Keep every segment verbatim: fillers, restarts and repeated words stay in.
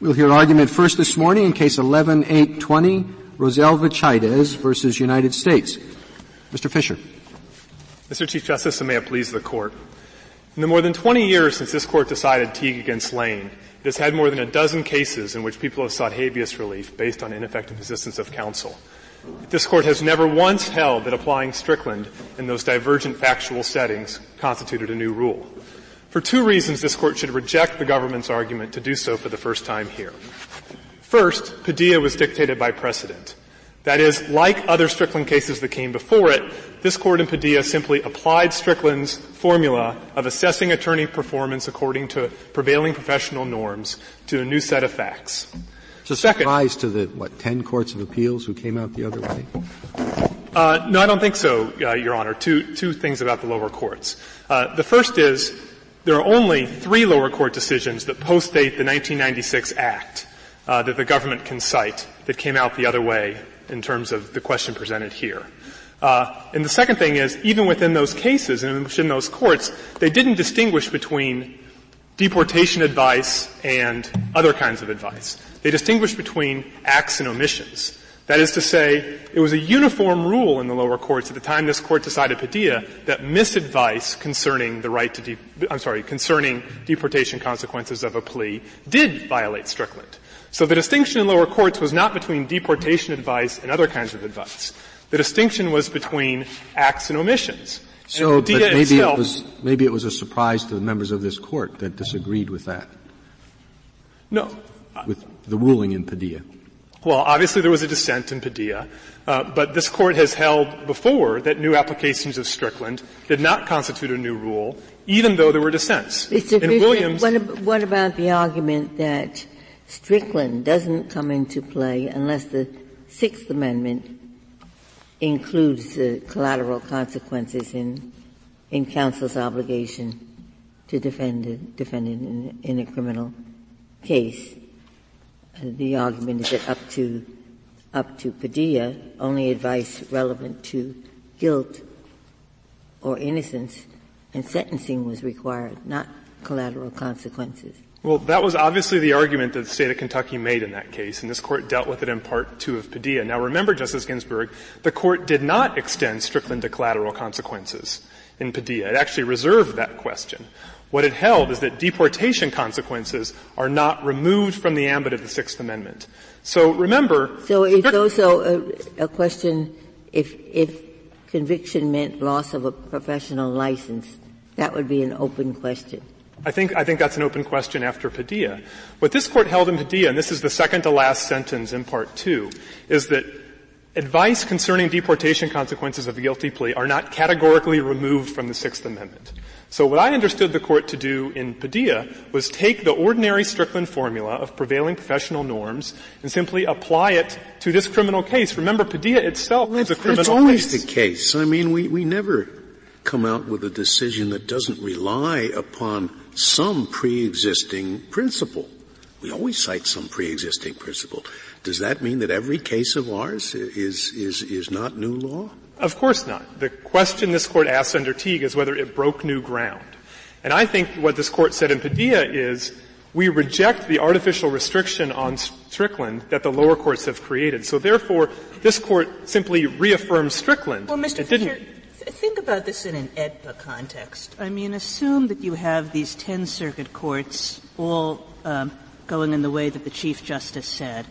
We'll hear argument first this morning in Case eleven eight twenty, Roselva Chaidez versus United States. Mister Fisher. Mister Chief Justice, and may it please the Court. In the more than twenty years since this Court decided Teague against Lane, it has had more than a dozen cases in which people have sought habeas relief based on ineffective assistance of counsel. This Court has never once held that applying Strickland in those divergent factual settings constituted a new rule. For two reasons, this Court should reject the government's argument to do so for the first time here. First, Padilla was dictated by precedent. That is, like other Strickland cases that came before it, this Court in Padilla simply applied Strickland's formula of assessing attorney performance according to prevailing professional norms to a new set of facts. It's a surprise to the, what, ten courts of appeals who came out the other way? Uh, no, I don't think so, uh, Your Honor. Two, two things about the lower courts. Uh, the first is there are only three lower court decisions that postdate the nineteen ninety-six Act uh, that the government can cite that came out the other way in terms of the question presented here. Uh, and the second thing is, even within those cases and within those courts, they didn't distinguish between deportation advice and other kinds of advice. They distinguished between acts and omissions. That is to say, it was a uniform rule in the lower courts at the time this Court decided Padilla that misadvice concerning the right to de- I'm sorry, concerning deportation consequences of a plea did violate Strickland. So the distinction in lower courts was not between deportation advice and other kinds of advice. The distinction was between acts and omissions. So, but maybe itself, it was maybe it was a surprise to the members of this Court that disagreed with that. No, with the ruling in Padilla. Well, obviously there was a dissent in Padilla, uh, but this Court has held before that new applications of Strickland did not constitute a new rule, even though there were dissents. Mister In Christian, Williams, what, what about the argument that Strickland doesn't come into play unless the Sixth Amendment includes the collateral consequences in in counsel's obligation to defend a defendant in, in a criminal case? The argument is that up to up to Padilla, only advice relevant to guilt or innocence and sentencing was required, not collateral consequences. Well, that was obviously the argument that the State of Kentucky made in that case, and this Court dealt with it in Part two of Padilla. Now, remember, Justice Ginsburg, the Court did not extend Strickland to collateral consequences in Padilla. It actually reserved that question. What it held is that deportation consequences are not removed from the ambit of the Sixth Amendment. So, remember... So it's Strick- also a, a question if, if conviction meant loss of a professional license, that would be an open question. I think, I think that's an open question after Padilla. What this Court held in Padilla, and this is the second to last sentence in Part two, is that advice concerning deportation consequences of a guilty plea are not categorically removed from the Sixth Amendment. So what I understood the Court to do in Padilla was take the ordinary Strickland formula of prevailing professional norms and simply apply it to this criminal case. Remember, Padilla itself well, is a criminal case. That's always case. the case. I mean, we, we never come out with a decision that doesn't rely upon some pre-existing principle. We always cite some pre-existing principle. Does that mean that every case of ours is, is, is not new law? Of course not. The question this Court asks under Teague is whether it broke new ground. And I think what this Court said in Padilla is we reject the artificial restriction on Strickland that the lower courts have created. So therefore, this Court simply reaffirms Strickland. Well, Mister It didn't. Fisher, think about this in an E D P A context. I mean, assume that you have these ten circuit courts all um, going in the way that the Chief Justice said,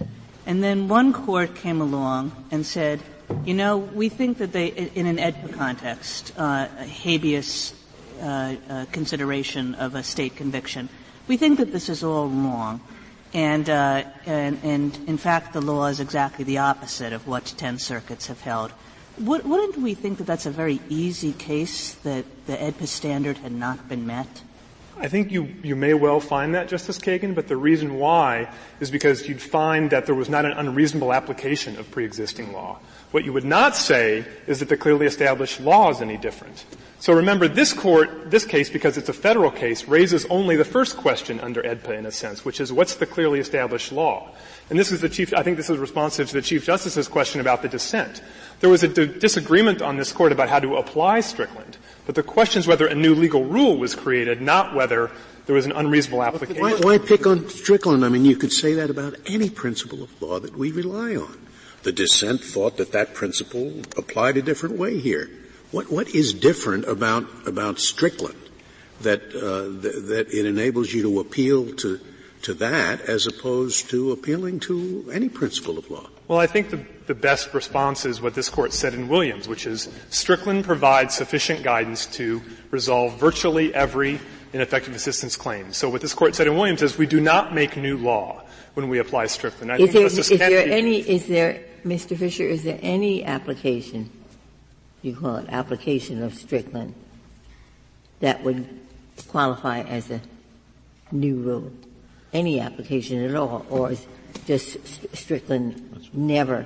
and then one court came along and said, you know, we think that they, in an E D P A context, uh, habeas uh, uh, consideration of a state conviction, we think that this is all wrong. And, uh, and, and in fact, the law is exactly the opposite of what ten circuits have held. What, wouldn't we think that that's a very easy case, that the E D P A standard had not been met? I think you, you may well find that, Justice Kagan, but the reason why is because you'd find that there was not an unreasonable application of pre-existing law. What you would not say is that the clearly established law is any different. So remember, this court, this case, because it's a federal case, raises only the first question under E D P A in a sense, which is what's the clearly established law? And this is the Chief, I think this is responsive to the Chief Justice's question about the dissent. There was a d- disagreement on this court about how to apply Strickland. But the question is whether a new legal rule was created, not whether there was an unreasonable application. Why, why pick on Strickland? I mean, you could say that about any principle of law that we rely on. The dissent thought that that principle applied a different way here. What, what is different about, about Strickland that, uh, th- that it enables you to appeal to, to that as opposed to appealing to any principle of law? Well, I think the, the best response is what this Court said in Williams, which is Strickland provides sufficient guidance to resolve virtually every ineffective assistance claim. So what this Court said in Williams is we do not make new law when we apply Strickland. I is, think there, is, there any, is there, Mister Fisher, is there any application, you call it application of Strickland, that would qualify as a new rule? Any application at all, or is just Strickland never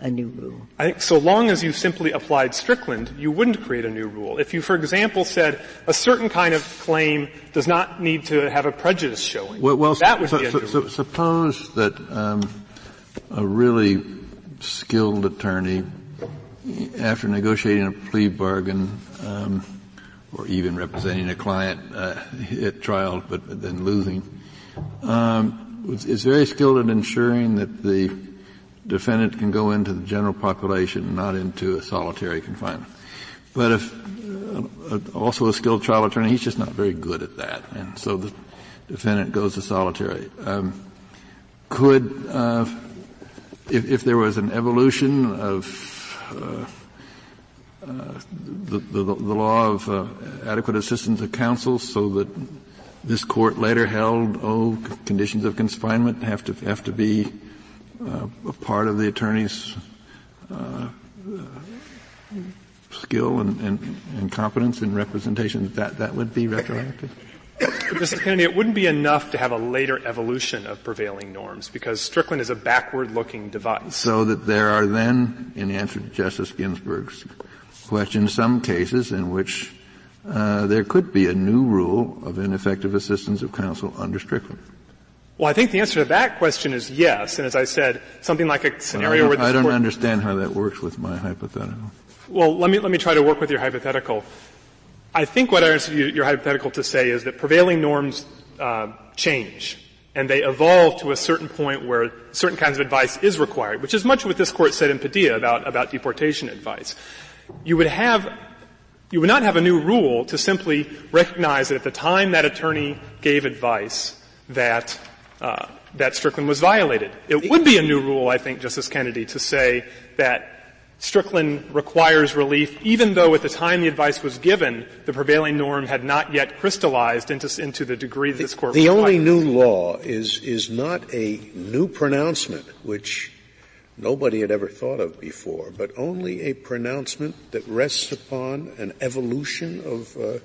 a new rule? I think so long as you simply applied Strickland, you wouldn't create a new rule. If you, for example, said a certain kind of claim does not need to have a prejudice showing, well, well, that would so, be a so, new so, rule. Suppose that um, a really skilled attorney, after negotiating a plea bargain um, or even representing a client uh, at trial but then losing, um, is very skilled at ensuring that the defendant can go into the general population, not into a solitary confinement. But if uh, also a skilled trial attorney, he's just not very good at that, and so the defendant goes to solitary. Um, could, uh, if, if there was an evolution of uh, uh, the, the, the law of uh, adequate assistance of counsel, so that this Court later held, oh, conditions of confinement have to have to be uh, a part of the attorney's uh, uh, skill and, and, and competence in representation. That that would be retroactive. Mister Kennedy, it wouldn't be enough to have a later evolution of prevailing norms because Strickland is a backward-looking device. So that there are then, in answer to Justice Ginsburg's question, some cases in which Uh, there could be a new rule of ineffective assistance of counsel under Strickland. Well, I think the answer to that question is yes. And as I said, something like a scenario where the I don't court understand how that works with my hypothetical. Well, let me let me try to work with your hypothetical. I think what I understood you, your hypothetical to say is that prevailing norms uh, change and they evolve to a certain point where certain kinds of advice is required, which is much what this Court said in Padilla about about deportation advice. You would have. You would not have a new rule to simply recognize that at the time that attorney gave advice that uh, that Strickland was violated. It would be a new rule, I think, Justice Kennedy, to say that Strickland requires relief even though at the time the advice was given, the prevailing norm had not yet crystallized into, into the degree that this Court required. The only new law is is not a new pronouncement, which nobody had ever thought of before, but only a pronouncement that rests upon an evolution of uh,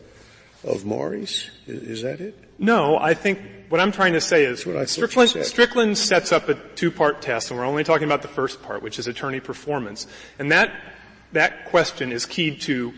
of mores. Is, is that it? No, I think what I'm trying to say is Strickland, Strickland sets up a two-part test, and we're only talking about the first part, which is attorney performance. And that that question is keyed to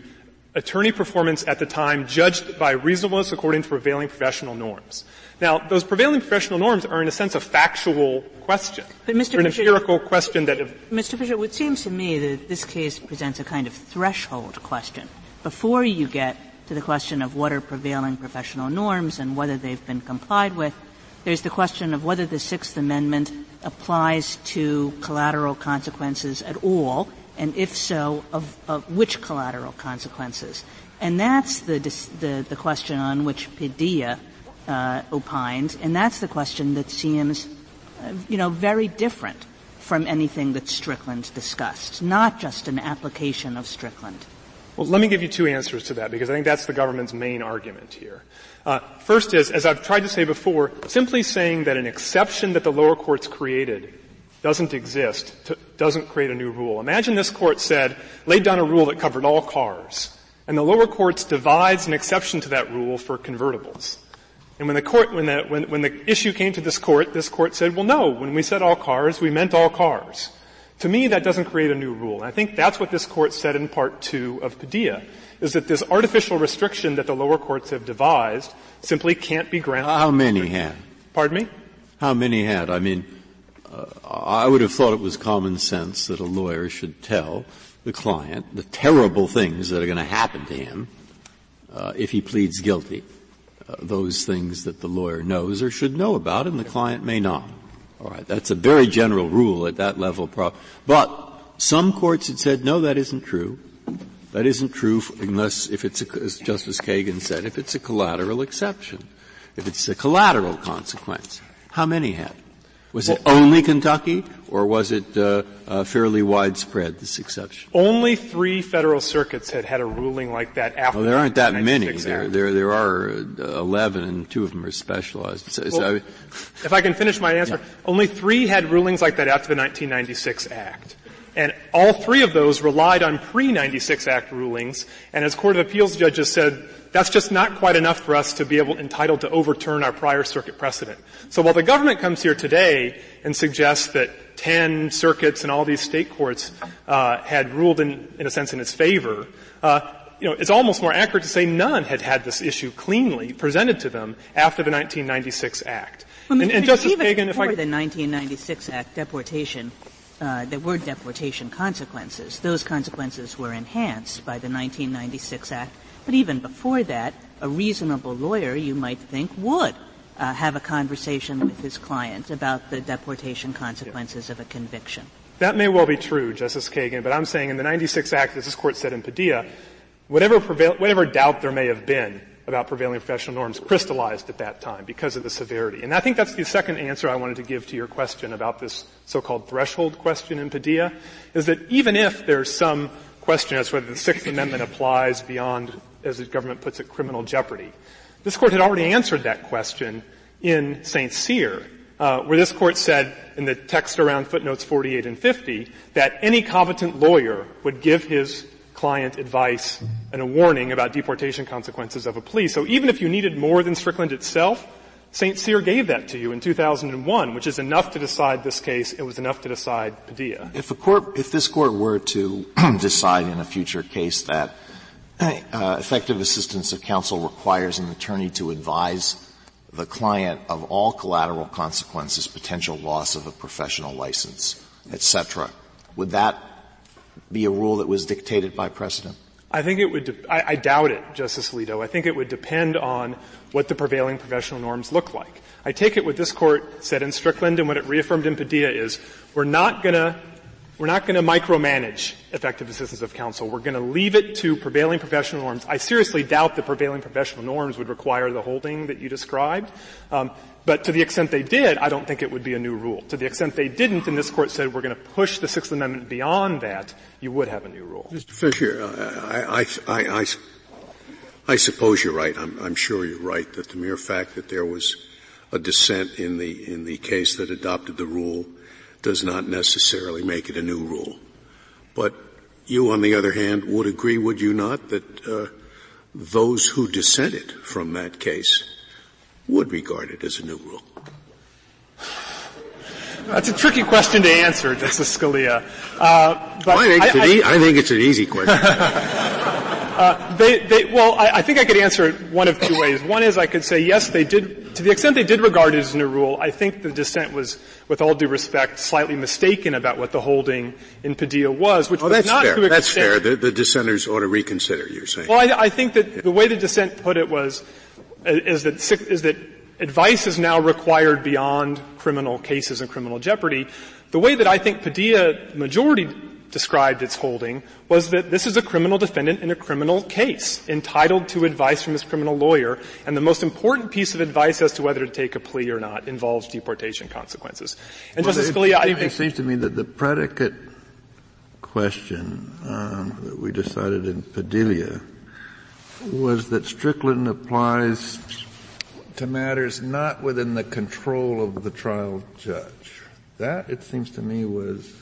attorney performance at the time judged by reasonableness according to prevailing professional norms. Now, those prevailing professional norms are, in a sense, a factual question. But Mister They're an Fisher, empirical question that if Mister Fisher, it seems to me that this case presents a kind of threshold question. Before you get to the question of what are prevailing professional norms and whether they've been complied with, there's the question of whether the Sixth Amendment applies to collateral consequences at all, and if so, of, of which collateral consequences. And that's the, the, the question on which Padilla Uh, opined, and that's the question that seems, uh, you know, very different from anything that Strickland discussed, not just an application of Strickland. Well, let me give you two answers to that, because I think that's the government's main argument here. Uh, first is, as I've tried to say before, simply saying that an exception that the lower courts created doesn't exist, to, doesn't create a new rule. Imagine this Court said, laid down a rule that covered all cars, and the lower courts devised an exception to that rule for convertibles. And when the court, when the, when, when the issue came to this Court, this Court said, well, no, when we said all cars, we meant all cars. To me, that doesn't create a new rule. And I think that's what this Court said in Part two of Padilla, is that this artificial restriction that the lower courts have devised simply can't be grounded. How many had? Pardon me? How many had? I mean, uh, I would have thought it was common sense that a lawyer should tell the client the terrible things that are going to happen to him uh, if he pleads guilty, uh, those things that the lawyer knows or should know about, and the client may not. All right, that's a very general rule at that level. But some courts had said, no, that isn't true. That isn't true unless, if it's a, as Justice Kagan said, if it's a collateral exception, if it's a collateral consequence. How many had? Was well, it only Kentucky, or was it uh, uh, fairly widespread, this exception? Only three federal circuits had had a ruling like that after. Well, there aren't that many. There, there, there are eleven, and two of them are specialized. So, well, so I, if I can finish my answer, yeah. Only three had rulings like that after the nineteen ninety-six Act. And all three of those relied on pre-ninety-six Act rulings, and as Court of Appeals judges said, that's just not quite enough for us to be able, entitled to overturn our prior circuit precedent. So while the government comes here today and suggests that ten circuits and all these state courts, uh, had ruled in, in a sense in its favor, uh, you know, it's almost more accurate to say none had had this issue cleanly presented to them after the nineteen ninety-six Act. Well, and, and Justice Kagan, if I could. Before the nineteen ninety-six Act, deportation, Uh, there were deportation consequences. Those consequences were enhanced by the nineteen ninety-six Act. But even before that, a reasonable lawyer, you might think, would uh, have a conversation with his client about the deportation consequences of a conviction. That may well be true, Justice Kagan, but I'm saying in the ninety-six Act, as this Court said in Padilla, whatever, prevail- whatever doubt there may have been about prevailing professional norms crystallized at that time because of the severity. And I think that's the second answer I wanted to give to your question about this so-called threshold question in Padilla, is that even if there's some question as to whether the Sixth Amendment applies beyond, as the government puts it, criminal jeopardy, this Court had already answered that question in Saint Cyr, uh, where this Court said in the text around footnotes forty-eight and fifty that any competent lawyer would give his client advice and a warning about deportation consequences of a plea. So even if you needed more than Strickland itself, Saint Cyr gave that to you in two thousand one, which is enough to decide this case. It was enough to decide Padilla. If a court, if this court were to decide in a future case that uh, effective assistance of counsel requires an attorney to advise the client of all collateral consequences, potential loss of a professional license, et cetera, would that be a rule that was dictated by precedent? I think it would de- I, I doubt it, Justice Alito. I think it would depend on what the prevailing professional norms look like. I take it what this Court said in Strickland and what it reaffirmed in Padilla is we're not going to we're not going to micromanage effective assistance of counsel. We're going to leave it to prevailing professional norms. I seriously doubt the prevailing professional norms would require the holding that you described. Um, But to the extent they did, I don't think it would be a new rule. To the extent they didn't, and this Court said we're going to push the Sixth Amendment beyond that, you would have a new rule. Mister Fisher, I, I, I, I, I suppose you're right. I'm, I'm sure you're right that the mere fact that there was a dissent in the in the case that adopted the rule does not necessarily make it a new rule. But you, on the other hand, would agree, would you not, that uh, those who dissented from that case would regard it as a new rule? That's a tricky question to answer, Justice Scalia. Uh, but well, I, think I, e- I think it's an easy question. uh, they, they, well, I, I think I could answer it one of two ways. One is I could say, yes, they did, to the extent they did regard it as a new rule, I think the dissent was, with all due respect, slightly mistaken about what the holding in Padilla was, which oh, was not fair. To that's extent. Fair. The, the dissenters ought to reconsider, you're saying. Well, I, I think that yeah. The way the dissent put it was, Is that, is that advice is now required beyond criminal cases and criminal jeopardy. The way that I think Padilla majority described its holding was that this is a criminal defendant in a criminal case entitled to advice from his criminal lawyer, and the most important piece of advice as to whether to take a plea or not involves deportation consequences. And well, Justice Scalia, I think it seems to me that the predicate question um, that we decided in Padilla was that Strickland applies to matters not within the control of the trial judge. That, it seems to me, was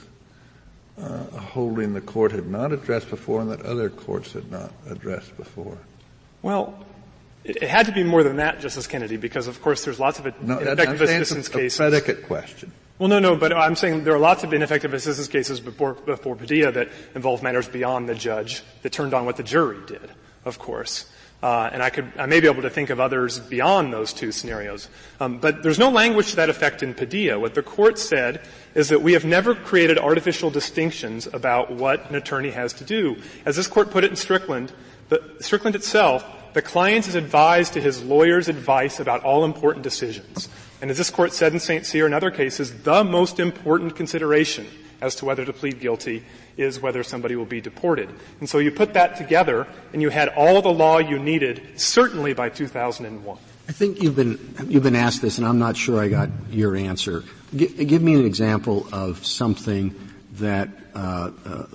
uh, a holding the Court had not addressed before and that other courts had not addressed before. Well, it, it had to be more than that, Justice Kennedy, because, of course, there's lots of it, no, ineffective assistance cases. No, that's a predicate question. Well, no, no, but I'm saying there are lots of ineffective assistance cases before, before Padilla that involve matters beyond the judge that turned on what the jury did. Of course. Uh, and I could, I may be able to think of others beyond those two scenarios. Um, but there's no language to that effect in Padilla. What the court said is that we have never created artificial distinctions about what an attorney has to do. As this court put it in Strickland, the, Strickland itself, the client is advised to his lawyer's advice about all important decisions. And as this court said in Saint Cyr and other cases, the most important consideration as to whether to plead guilty is whether somebody will be deported. And so you put that together, and you had all the law you needed, certainly by two thousand one. I think you've been you've been asked this, and I'm not sure I got your answer. G- give me an example of something that, uh, uh,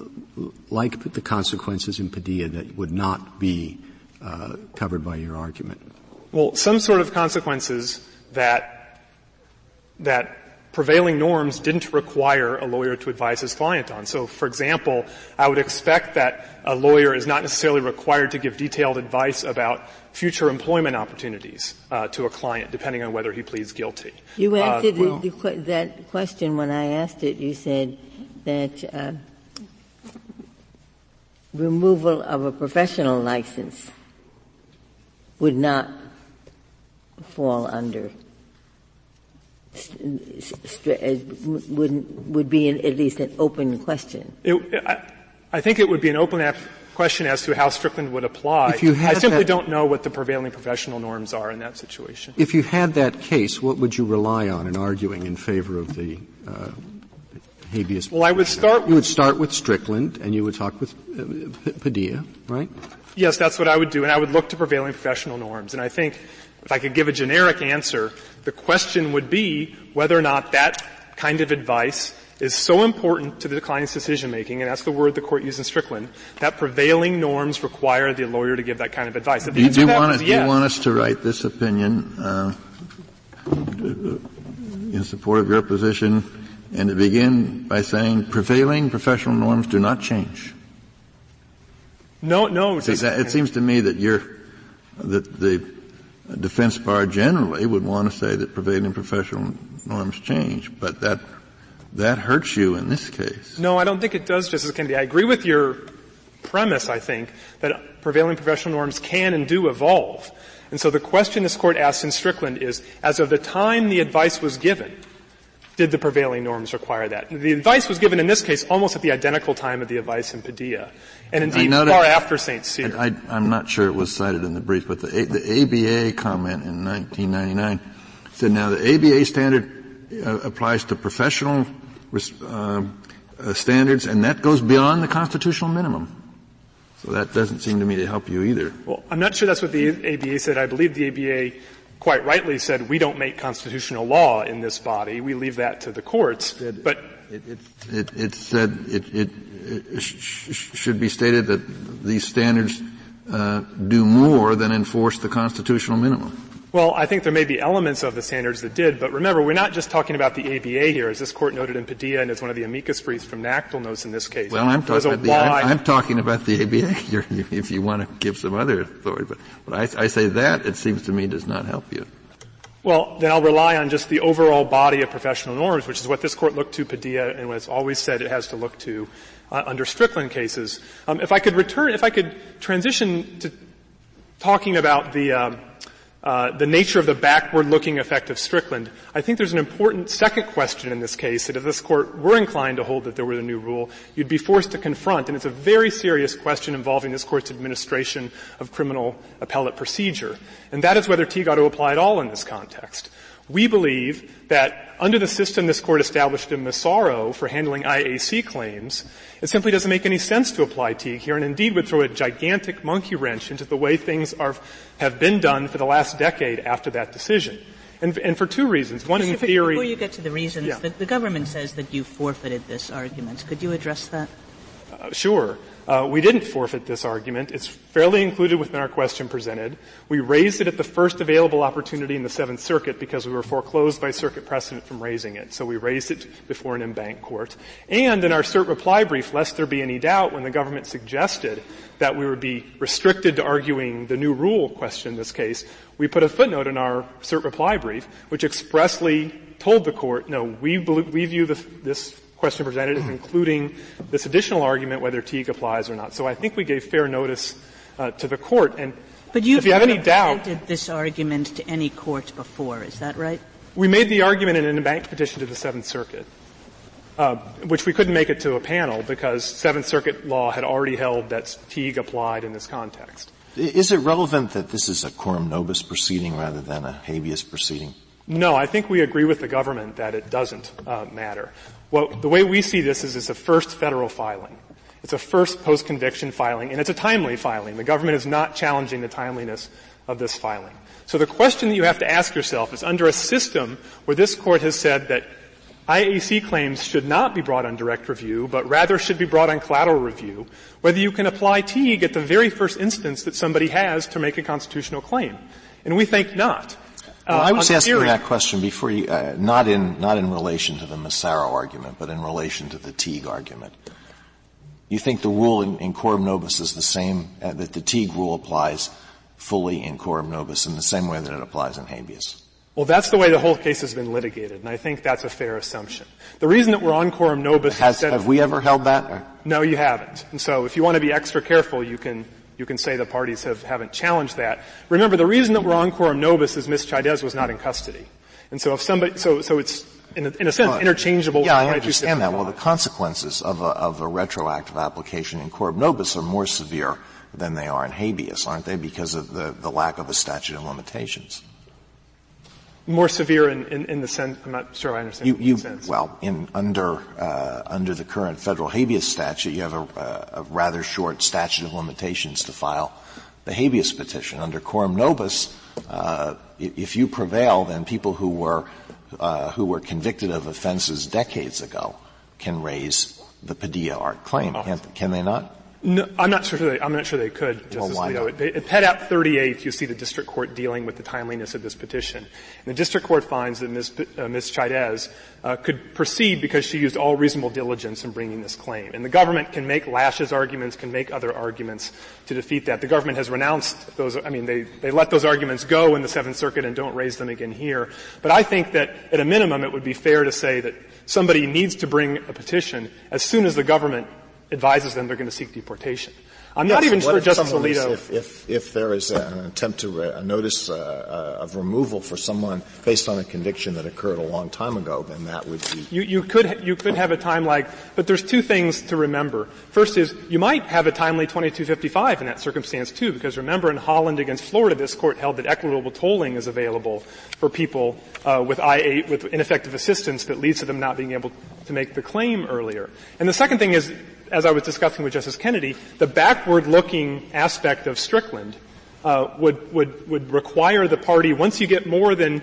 like the consequences in Padilla, that would not be uh, covered by your argument. Well, some sort of consequences that that. prevailing norms didn't require a lawyer to advise his client on. So, for example, I would expect that a lawyer is not necessarily required to give detailed advice about future employment opportunities uh, to a client, depending on whether he pleads guilty. You answered uh, well, the, the, that question when I asked it. You said that uh, removal of a professional license would not fall under Would would be an, at least an open question. It, I, I think it would be an open ap- question as to how Strickland would apply. If you had I simply that, don't know what the prevailing professional norms are in that situation. If you had that case, what would you rely on in arguing in favor of the uh, habeas? Well, I would start. With, you would start with Strickland, and you would talk with uh, Padilla, right? Yes, that's what I would do, and I would look to prevailing professional norms, and I think. If I could give a generic answer, the question would be whether or not that kind of advice is so important to the client's decision-making, and that's the word the court used in Strickland, that prevailing norms require the lawyer to give that kind of advice. Do you, do want, do yes. you want us to write this opinion uh, in support of your position and to begin by saying prevailing professional norms do not change? No, no. It, that, it seems to me that you're that the A defense bar generally would want to say that prevailing professional norms change, but that that hurts you in this case. No, I don't think it does, Justice Kennedy. I agree with your premise, I think, that prevailing professional norms can and do evolve. And so the question this Court asked in Strickland is, as of the time the advice was given, did the prevailing norms require that? The advice was given in this case almost at the identical time of the advice in Padilla, and indeed noted, far after Saint Cyr. I, I, I'm not sure it was cited in the brief, but the, the A B A comment in nineteen ninety-nine said, now the A B A standard uh, applies to professional uh, uh, standards, and that goes beyond the constitutional minimum. So that doesn't seem to me to help you either. Well, I'm not sure that's what the A B A said. I believe the A B A quite rightly said, we don't make constitutional law in this body. We leave that to the courts. But it, it, it, it said it, it, it sh- should be stated that these standards uh, do more than enforce the constitutional minimum. Well, I think there may be elements of the standards that did, but remember, we're not just talking about the A B A here, as this court noted in Padilla and as one of the amicus briefs from N A C D L notes in this case. Well, I'm, talk about the, I'm, I'm talking about the A B A if you want to give some other authority, but, but I, I say that, it seems to me, does not help you. Well, then I'll rely on just the overall body of professional norms, which is what this court looked to Padilla and has always said it has to look to uh, under Strickland cases. Um, if I could return, if I could transition to talking about the, um, Uh, the nature of the backward-looking effect of Strickland, I think there's an important second question in this case that if this court were inclined to hold that there were a new rule, you'd be forced to confront, and it's a very serious question involving this court's administration of criminal appellate procedure, and that is whether Teague ought to apply at all in this context. We believe that under the system this court established in Massaro for handling I A C claims, it simply doesn't make any sense to apply Teague here, and indeed would throw a gigantic monkey wrench into the way things are, have been done for the last decade after that decision. And, and for two reasons. One, in theory... Before you get to the reasons, yeah. the, the government says that you forfeited this argument. Could you address that? Uh, sure. Uh, we didn't forfeit this argument. It's fairly included within our question presented. We raised it at the first available opportunity in the Seventh Circuit because we were foreclosed by circuit precedent from raising it. So we raised it before an embanked court. And in our cert reply brief, lest there be any doubt, when the government suggested that we would be restricted to arguing the new rule question in this case, we put a footnote in our cert reply brief which expressly told the court, no, we, we view the, this question presented is including this additional argument whether Teague applies or not. So I think we gave fair notice uh, to the court. And But you've you never presented this argument to any court before, is that right? We made the argument in an embankment petition to the Seventh Circuit, uh, which we couldn't make it to a panel because Seventh Circuit law had already held that Teague applied in this context. Is it relevant that this is a coram nobis proceeding rather than a habeas proceeding? No, I think we agree with the government that it doesn't uh, matter. Well, the way we see this is it's a first federal filing. It's a first post-conviction filing, and it's a timely filing. The government is not challenging the timeliness of this filing. So the question that you have to ask yourself is, under a system where this Court has said that I A C claims should not be brought on direct review, but rather should be brought on collateral review, whether you can apply Teague at the very first instance that somebody has to make a constitutional claim. And we think not. Well, uh, I was asking theory. that question before you, uh, not in, not in relation to the Massaro argument, but in relation to the Teague argument. You think the rule in, in coram nobis is the same, uh, that the Teague rule applies fully in coram nobis in the same way that it applies in habeas? Well, that's the way the whole case has been litigated, and I think that's a fair assumption. The reason that we're on coram nobis has, instead, have we ever held that? Or? No, you haven't. And so if you want to be extra careful, you can You can say the parties have, haven't challenged that. Remember, the reason that we're on coram nobis is Miss Chaidez was not in custody. And so if somebody, so, so it's, in a, in a sense, well, interchangeable. Yeah, I understand that. Well, the consequences of a, of a retroactive application in coram nobis are more severe than they are in habeas, aren't they, because of the, the lack of a statute of limitations? More severe in, in, in the sense, I'm not sure I understand you, you, the sense. Well, in under, uh, under the current federal habeas statute, you have a, uh, a rather short statute of limitations to file the habeas petition. Under coram nobis, uh, if you prevail, then people who were, uh, who were convicted of offenses decades ago can raise the Padilla Art claim. Oh. Can, can they not? No, I'm not sure they, I'm not sure they could, Justice well, Alito. At, at Pet App thirty-eight, you see the district court dealing with the timeliness of this petition. And the district court finds that Miz P- uh, Miz Chaidez, uh, could proceed because she used all reasonable diligence in bringing this claim. And the government can make lashes arguments, can make other arguments to defeat that. The government has renounced those, I mean, they, they let those arguments go in the Seventh Circuit and don't raise them again here. But I think that at a minimum it would be fair to say that somebody needs to bring a petition as soon as the government advises them they're going to seek deportation. I'm yes, not even sure, Justice Alito. If, if, if there is a, an attempt to re, a notice uh, uh, of removal for someone based on a conviction that occurred a long time ago, then that would be. You, you could you could have a time lag, but there's two things to remember. First is you might have a timely twenty-two fifty-five in that circumstance too, because remember in Holland against Florida, this court held that equitable tolling is available for people uh, with I A with ineffective assistance that leads to them not being able to make the claim earlier. And the second thing is, as I was discussing with Justice Kennedy, the backward-looking aspect of Strickland uh, would would would require the party, once you get more than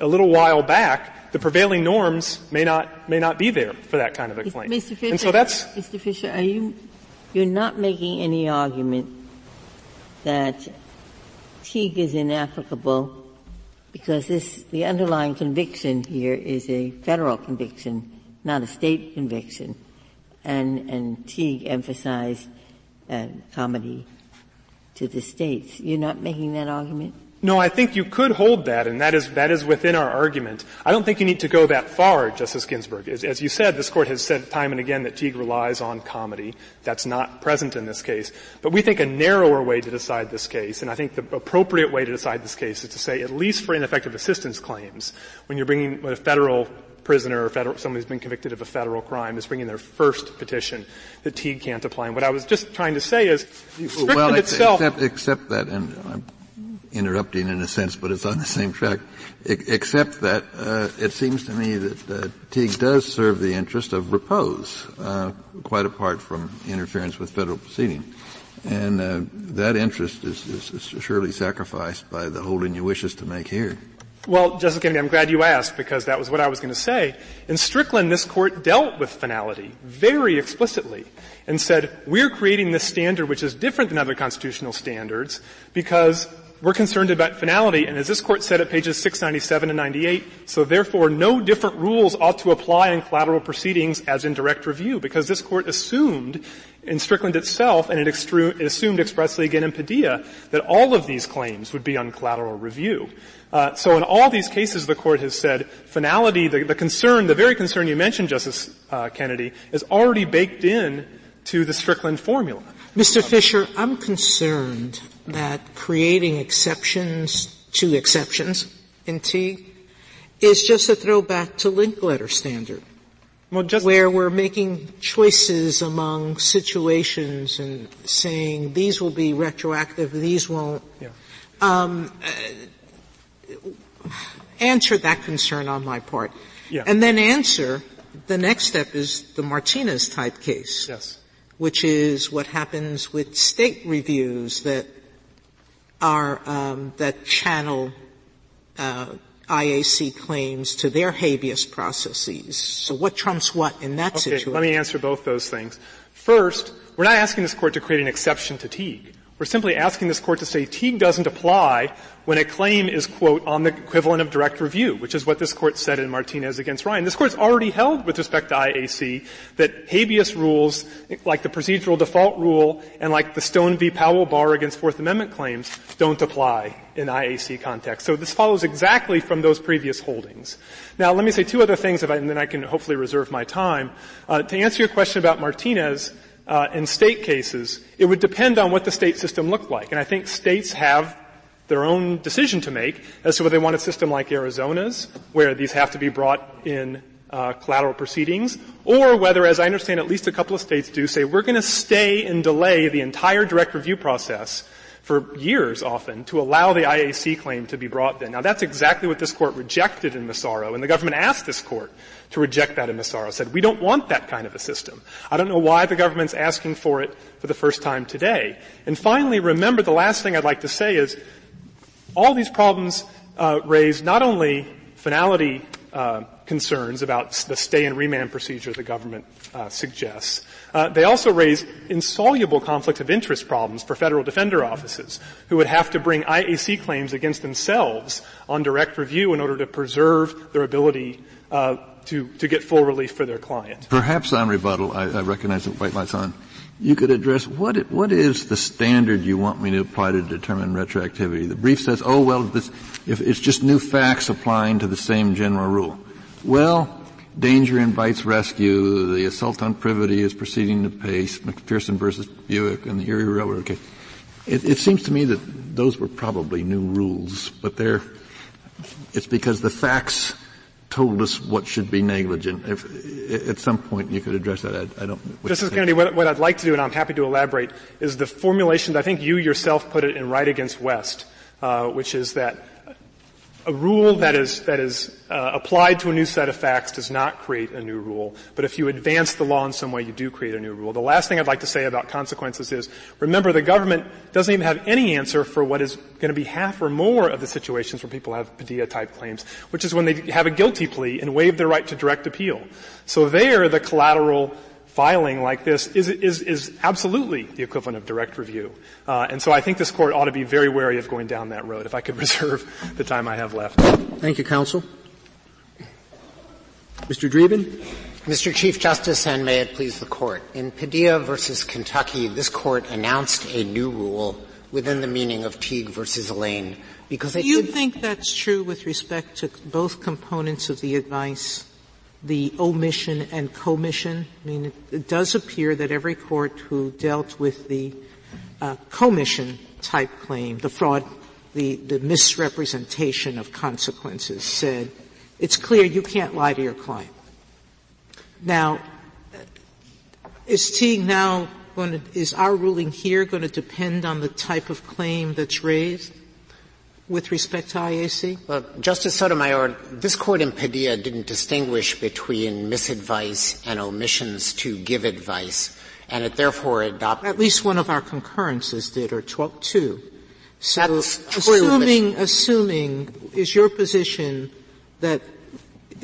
a little while back, the prevailing norms may not may not be there for that kind of a claim. Mister Fisher, and so that's Mister Fisher, are you you're not making any argument that Teague is inapplicable because this the underlying conviction here is a federal conviction, not a state conviction. And, and Teague emphasized uh, comedy to the states. You're not making that argument? No, I think you could hold that, and that is that is within our argument. I don't think you need to go that far, Justice Ginsburg. As, as you said, this Court has said time and again that Teague relies on comedy. That's not present in this case. But we think a narrower way to decide this case, and I think the appropriate way to decide this case, is to say at least for ineffective assistance claims, when you're bringing when a federal prisoner or federal, someone who's been convicted of a federal crime is bringing their first petition that Teague can't apply. And what I was just trying to say is Strickland well, itself... Except, except that, and I'm interrupting in a sense, but it's on the same track, except that uh, it seems to me that uh, Teague does serve the interest of repose, uh, quite apart from interference with federal proceeding. And uh, that interest is, is, is surely sacrificed by the holding you wish us to make here. Well, Justice Kennedy, I'm glad you asked because that was what I was going to say. In Strickland, this Court dealt with finality very explicitly and said, we're creating this standard which is different than other constitutional standards because we're concerned about finality. And as this Court said at pages six ninety-seven and ninety-eight, so therefore no different rules ought to apply in collateral proceedings as in direct review because this Court assumed in Strickland itself, and it, extru- it assumed expressly again in Padilla, that all of these claims would be on collateral review. Uh, so in all these cases, the Court has said finality, the, the concern, the very concern you mentioned, Justice uh, Kennedy, is already baked in to the Strickland formula. Mister Fisher, I'm concerned that creating exceptions to exceptions in Teague is just a throwback to link letter standard, well, just where we're making choices among situations and saying these will be retroactive, these won't. Yeah. Um, uh, answer that concern on my part. Yeah. And then answer, the next step is the Martinez-type case. Yes. Which is what happens with state reviews that are, um, that channel, uh, I A C claims to their habeas processes. So what trumps what in that okay, situation? Let me answer both those things. First, we're not asking this court to create an exception to Teague. We're simply asking this court to say Teague doesn't apply when a claim is, quote, on the equivalent of direct review, which is what this court said in Martinez against Ryan. This court's already held with respect to I A C that habeas rules, like the procedural default rule and like the Stone v. Powell bar against Fourth Amendment claims, don't apply in I A C context. So this follows exactly from those previous holdings. Now, let me say two other things, if I, and then I can hopefully reserve my time. Uh, to answer your question about Martinez, Uh, in state cases, it would depend on what the state system looked like. And I think states have their own decision to make as to whether they want a system like Arizona's, where these have to be brought in uh, collateral proceedings, or whether, as I understand, at least a couple of states do say, we're going to stay and delay the entire direct review process for years often to allow the I A C claim to be brought then. Now, that's exactly what this court rejected in Massaro, and the government asked this court to reject that in Massaro, said, we don't want that kind of a system. I don't know why the government's asking for it for the first time today. And finally, remember, the last thing I'd like to say is all these problems uh, raise not only finality uh, concerns about the stay and remand procedure the government uh, suggests, uh, they also raise insoluble conflict of interest problems for federal defender offices who would have to bring I A C claims against themselves on direct review in order to preserve their ability uh To, to get full relief for their client. Perhaps on rebuttal, I, I recognize that white light's on, you could address what it, what is the standard you want me to apply to determine retroactivity? The brief says, oh, well, this, if it's just new facts applying to the same general rule. Well, danger invites rescue, the assault on privity is proceeding apace, McPherson versus Buick and the Erie Railroad case. It, it seems to me that those were probably new rules, but they're, it's because the facts told us what should be negligent. If at some point you could address that, I, I don't. Justice Kennedy, what, what I'd like to do, and I'm happy to elaborate, is the formulation that I think you yourself put it in Wright against West, uh, which is that a rule that is that is uh, applied to a new set of facts does not create a new rule. But if you advance the law in some way, you do create a new rule. The last thing I'd like to say about consequences is, remember, the government doesn't even have any answer for what is going to be half or more of the situations where people have Padilla-type claims, which is when they have a guilty plea and waive their right to direct appeal. So there, the collateral filing like this is, is, is absolutely the equivalent of direct review. Uh, and so I think this court ought to be very wary of going down that road, if I could reserve the time I have left. Thank you, counsel. Mister Dreeben. Mister Chief Justice, and may it please the court. In Padilla versus Kentucky, this court announced a new rule within the meaning of Teague versus Lane because it you did think that's true with respect to both components of the advice? The omission and commission? I mean, it, it does appear that every court who dealt with the uh, commission-type claim, the fraud, the, the misrepresentation of consequences, said, it's clear you can't lie to your client. Now, is Teague now going to, is our ruling here going to depend on the type of claim that's raised with respect to I A C? Well, Justice Sotomayor, this court in Padilla didn't distinguish between misadvice and omissions to give advice, and it therefore adopted. At least one of our concurrences did, or twelve two. So that's assuming, true, assuming, is your position that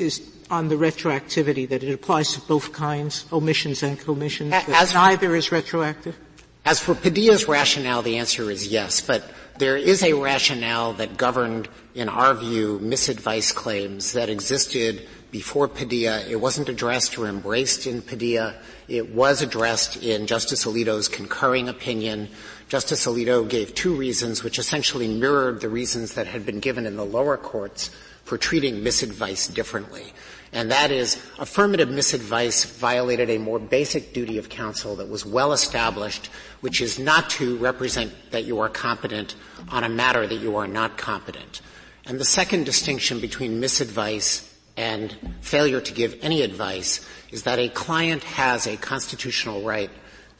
is on the retroactivity, that it applies to both kinds, omissions and commissions, that as neither is retroactive? As for Padilla's rationale, the answer is yes, but there is a rationale that governed, in our view, misadvice claims that existed before Padilla. It wasn't addressed or embraced in Padilla. It was addressed in Justice Alito's concurring opinion. Justice Alito gave two reasons which essentially mirrored the reasons that had been given in the lower courts for treating misadvice differently. And that is, affirmative misadvice violated a more basic duty of counsel that was well established, which is not to represent that you are competent on a matter that you are not competent. And the second distinction between misadvice and failure to give any advice is that a client has a constitutional right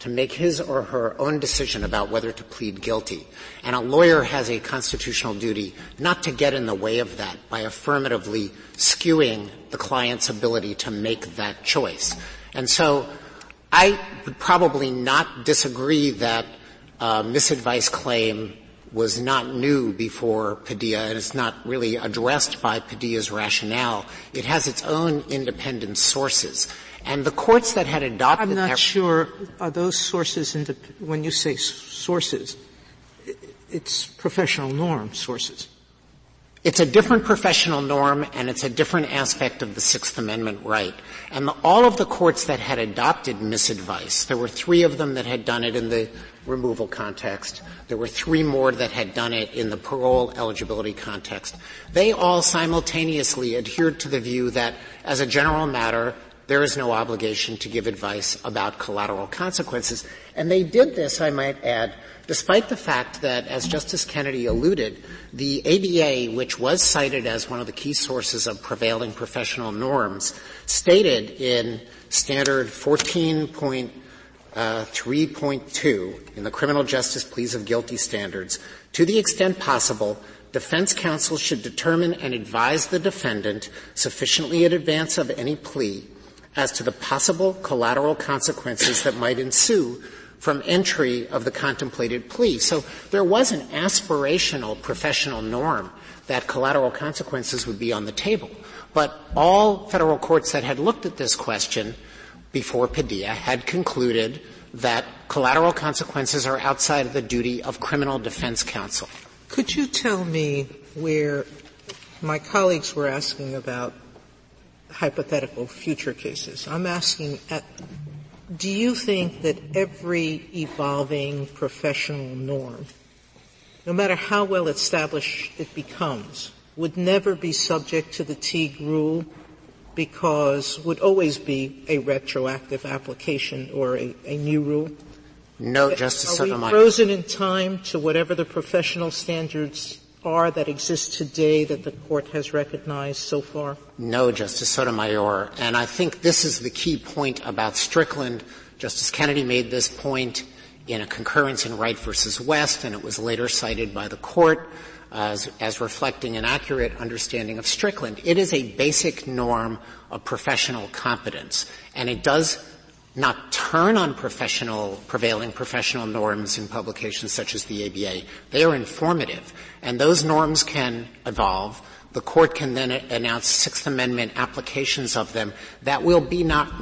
to make his or her own decision about whether to plead guilty. And a lawyer has a constitutional duty not to get in the way of that by affirmatively skewing the client's ability to make that choice. And so I would probably not disagree that uh, misadvice claim was not new before Padilla, and it's not really addressed by Padilla's rationale. It has its own independent sources. And the courts that had adopted that — I'm not sure. Are those sources — when you say sources, it's professional norm sources. It's a different professional norm, and it's a different aspect of the Sixth Amendment right. And the, all of the courts that had adopted misadvice, there were three of them that had done it in the removal context. There were three more that had done it in the parole eligibility context. They all simultaneously adhered to the view that, as a general matter, there is no obligation to give advice about collateral consequences. And they did this, I might add, despite the fact that, as Justice Kennedy alluded, the A B A, which was cited as one of the key sources of prevailing professional norms, stated in Standard fourteen point three point two in the Criminal Justice Pleas of Guilty Standards, to the extent possible, defense counsel should determine and advise the defendant sufficiently in advance of any plea as to the possible collateral consequences that might ensue from entry of the contemplated plea. So there was an aspirational professional norm that collateral consequences would be on the table. But all federal courts that had looked at this question before Padilla had concluded that collateral consequences are outside of the duty of criminal defense counsel. Could you tell me where my colleagues were asking about hypothetical future cases? I'm asking, at, do you think that every evolving professional norm, no matter how well established it becomes, would never be subject to the Teague rule because would always be a retroactive application or a, a new rule? No, Justice Sotomayor. Are we frozen in time to whatever the professional standards are that exist today that the Court has recognized so far? No, Justice Sotomayor. And I think this is the key point about Strickland. Justice Kennedy made this point in a concurrence in Wright v. West, and it was later cited by the Court as, as reflecting an accurate understanding of Strickland. It is a basic norm of professional competence, and it does not turn on professional, prevailing professional norms in publications such as the A B A. They are informative, and those norms can evolve. The Court can then announce Sixth Amendment applications of them that will be not,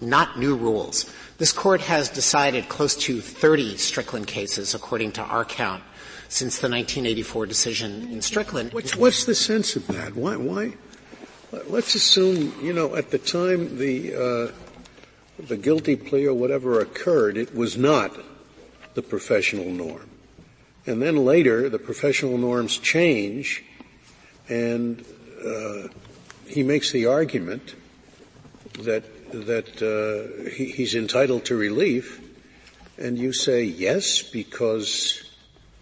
not new rules. This Court has decided close to thirty Strickland cases, according to our count, since the nineteen eighty-four decision in Strickland. What's, what's the sense of that? Why, why? Let's assume, you know, at the time the, uh, the guilty plea or whatever occurred, it was not the professional norm. And then later, the professional norms change, and uh, he makes the argument that that uh, he, he's entitled to relief, and you say yes because...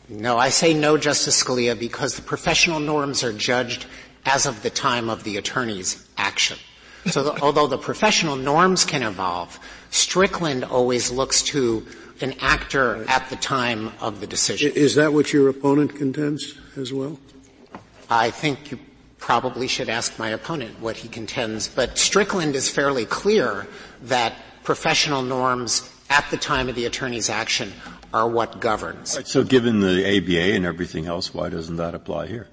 No, I say no, Justice Scalia, because the professional norms are judged as of the time of the attorney's action. So the, although the professional norms can evolve, Strickland always looks to an actor at the time of the decision. Is that what your opponent contends as well? I think you probably should ask my opponent what he contends, but Strickland is fairly clear that professional norms at the time of the attorney's action are what governs. Right, so given the A B A and everything else, why doesn't that apply here?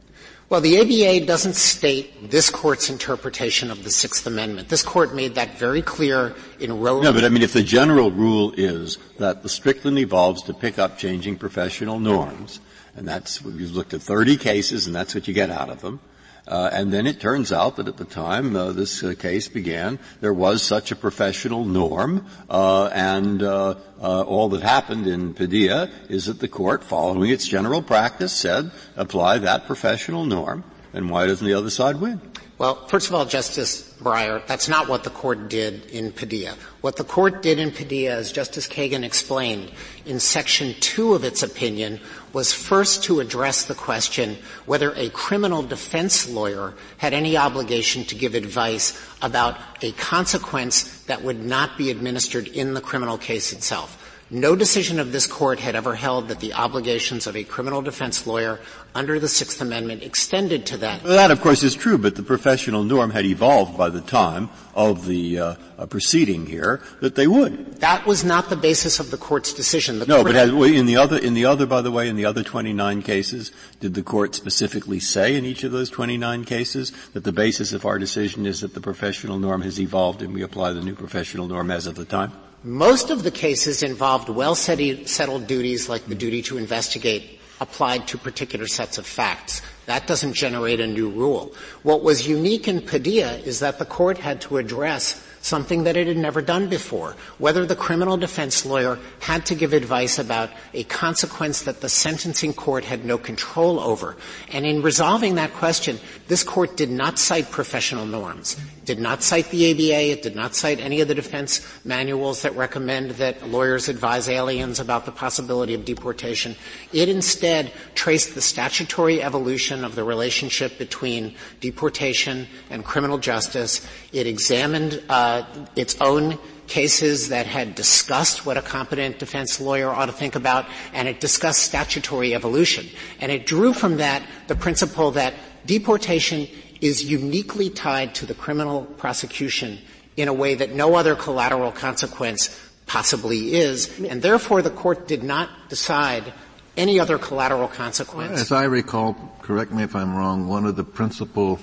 Well, the A B A doesn't state this Court's interpretation of the Sixth Amendment. This Court made that very clear in Roe. No, but I mean, if the general rule is that the Strickland evolves to pick up changing professional norms, and that's, we've looked at thirty cases, and that's what you get out of them, uh, and then it turns out that at the time uh, this uh, case began, there was such a professional norm, uh, and uh, Uh, all that happened in Padilla is that the Court, following its general practice, said apply that professional norm. And why doesn't the other side win? Well, first of all, Justice Breyer, that's not what the Court did in Padilla. What the Court did in Padilla, as Justice Kagan explained, in Section two of its opinion, was first to address the question whether a criminal defense lawyer had any obligation to give advice about a consequence that would not be administered in the criminal case itself. No decision of this Court had ever held that the obligations of a criminal defense lawyer under the Sixth Amendment extended to that. Well, that, of course, is true, but the professional norm had evolved by the time of the uh, proceeding here that they would. That was not the basis of the Court's decision. The no, court but had, in the other, in the other, by the way, in the other twenty-nine cases, did the Court specifically say in each of those twenty-nine cases that the basis of our decision is that the professional norm has evolved and we apply the new professional norm as of the time? Most of the cases involved well-settled duties like the duty to investigate applied to particular sets of facts. That doesn't generate a new rule. What was unique in Padilla is that the Court had to address something that it had never done before, whether the criminal defense lawyer had to give advice about a consequence that the sentencing court had no control over. And in resolving that question, this Court did not cite professional norms, did not cite the A B A, it did not cite any of the defense manuals that recommend that lawyers advise aliens about the possibility of deportation. It instead traced the statutory evolution of the relationship between deportation and criminal justice. It examined uh Uh, its own cases that had discussed what a competent defense lawyer ought to think about, and it discussed statutory evolution. And it drew from that the principle that deportation is uniquely tied to the criminal prosecution in a way that no other collateral consequence possibly is, and therefore the Court did not decide any other collateral consequence. As I recall, correct me if I'm wrong, one of the principal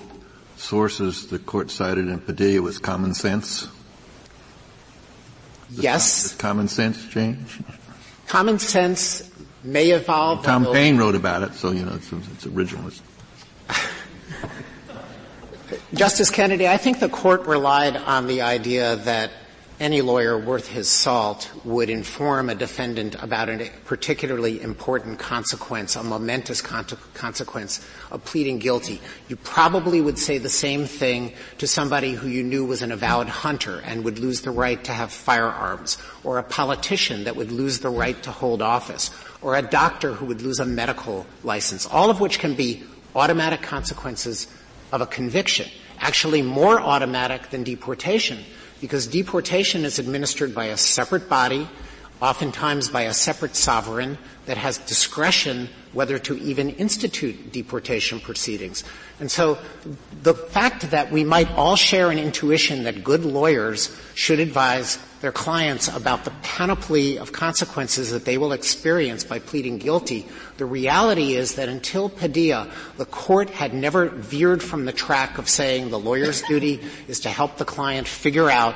sources the Court cited in Padilla was common sense? Does yes. Com- does common sense change? Common sense may evolve. And Tom although- Paine wrote about it, so, you know, it's, it's originalist. Justice Kennedy, I think the Court relied on the idea that any lawyer worth his salt would inform a defendant about a particularly important consequence, a momentous con- consequence of pleading guilty. You probably would say the same thing to somebody who you knew was an avowed hunter and would lose the right to have firearms, or a politician that would lose the right to hold office, or a doctor who would lose a medical license, all of which can be automatic consequences of a conviction, actually more automatic than deportation, because deportation is administered by a separate body, oftentimes by a separate sovereign that has discretion whether to even institute deportation proceedings. And so the fact that we might all share an intuition that good lawyers should advise their clients about the panoply of consequences that they will experience by pleading guilty, the reality is that until Padilla, the Court had never veered from the track of saying the lawyer's duty is to help the client figure out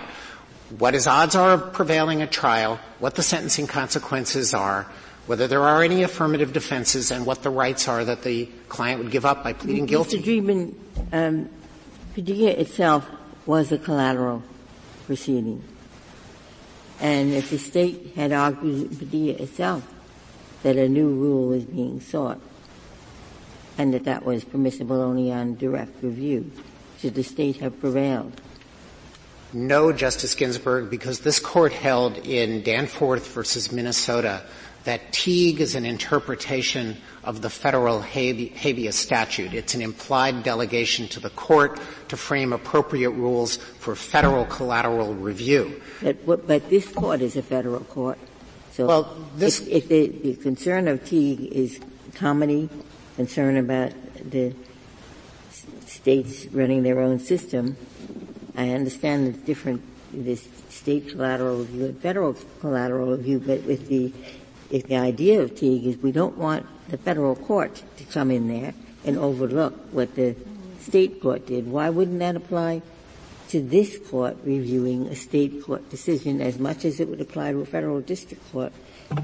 what his odds are of prevailing at trial, what the sentencing consequences are, whether there are any affirmative defenses, and what the rights are that the client would give up by pleading guilty. Mister Dreeben, um, Padilla itself was a collateral proceeding. And if the State had argued Padilla itself that a new rule was being sought and that that was permissible only on direct review, should the State have prevailed? No, Justice Ginsburg, because this Court held in Danforth v. Minnesota that Teague is an interpretation of the federal habeas statute. It's an implied delegation to the Court to frame appropriate rules for federal collateral review. But, but this Court is a federal court. So well, this if, if the, the concern of Teague is comedy, concern about the states running their own system, I understand it's different, this state collateral review and federal collateral review, but with the If the idea of Teague is we don't want the federal court to come in there and overlook what the state court did, why wouldn't that apply to this court reviewing a state court decision as much as it would apply to a federal district court uh,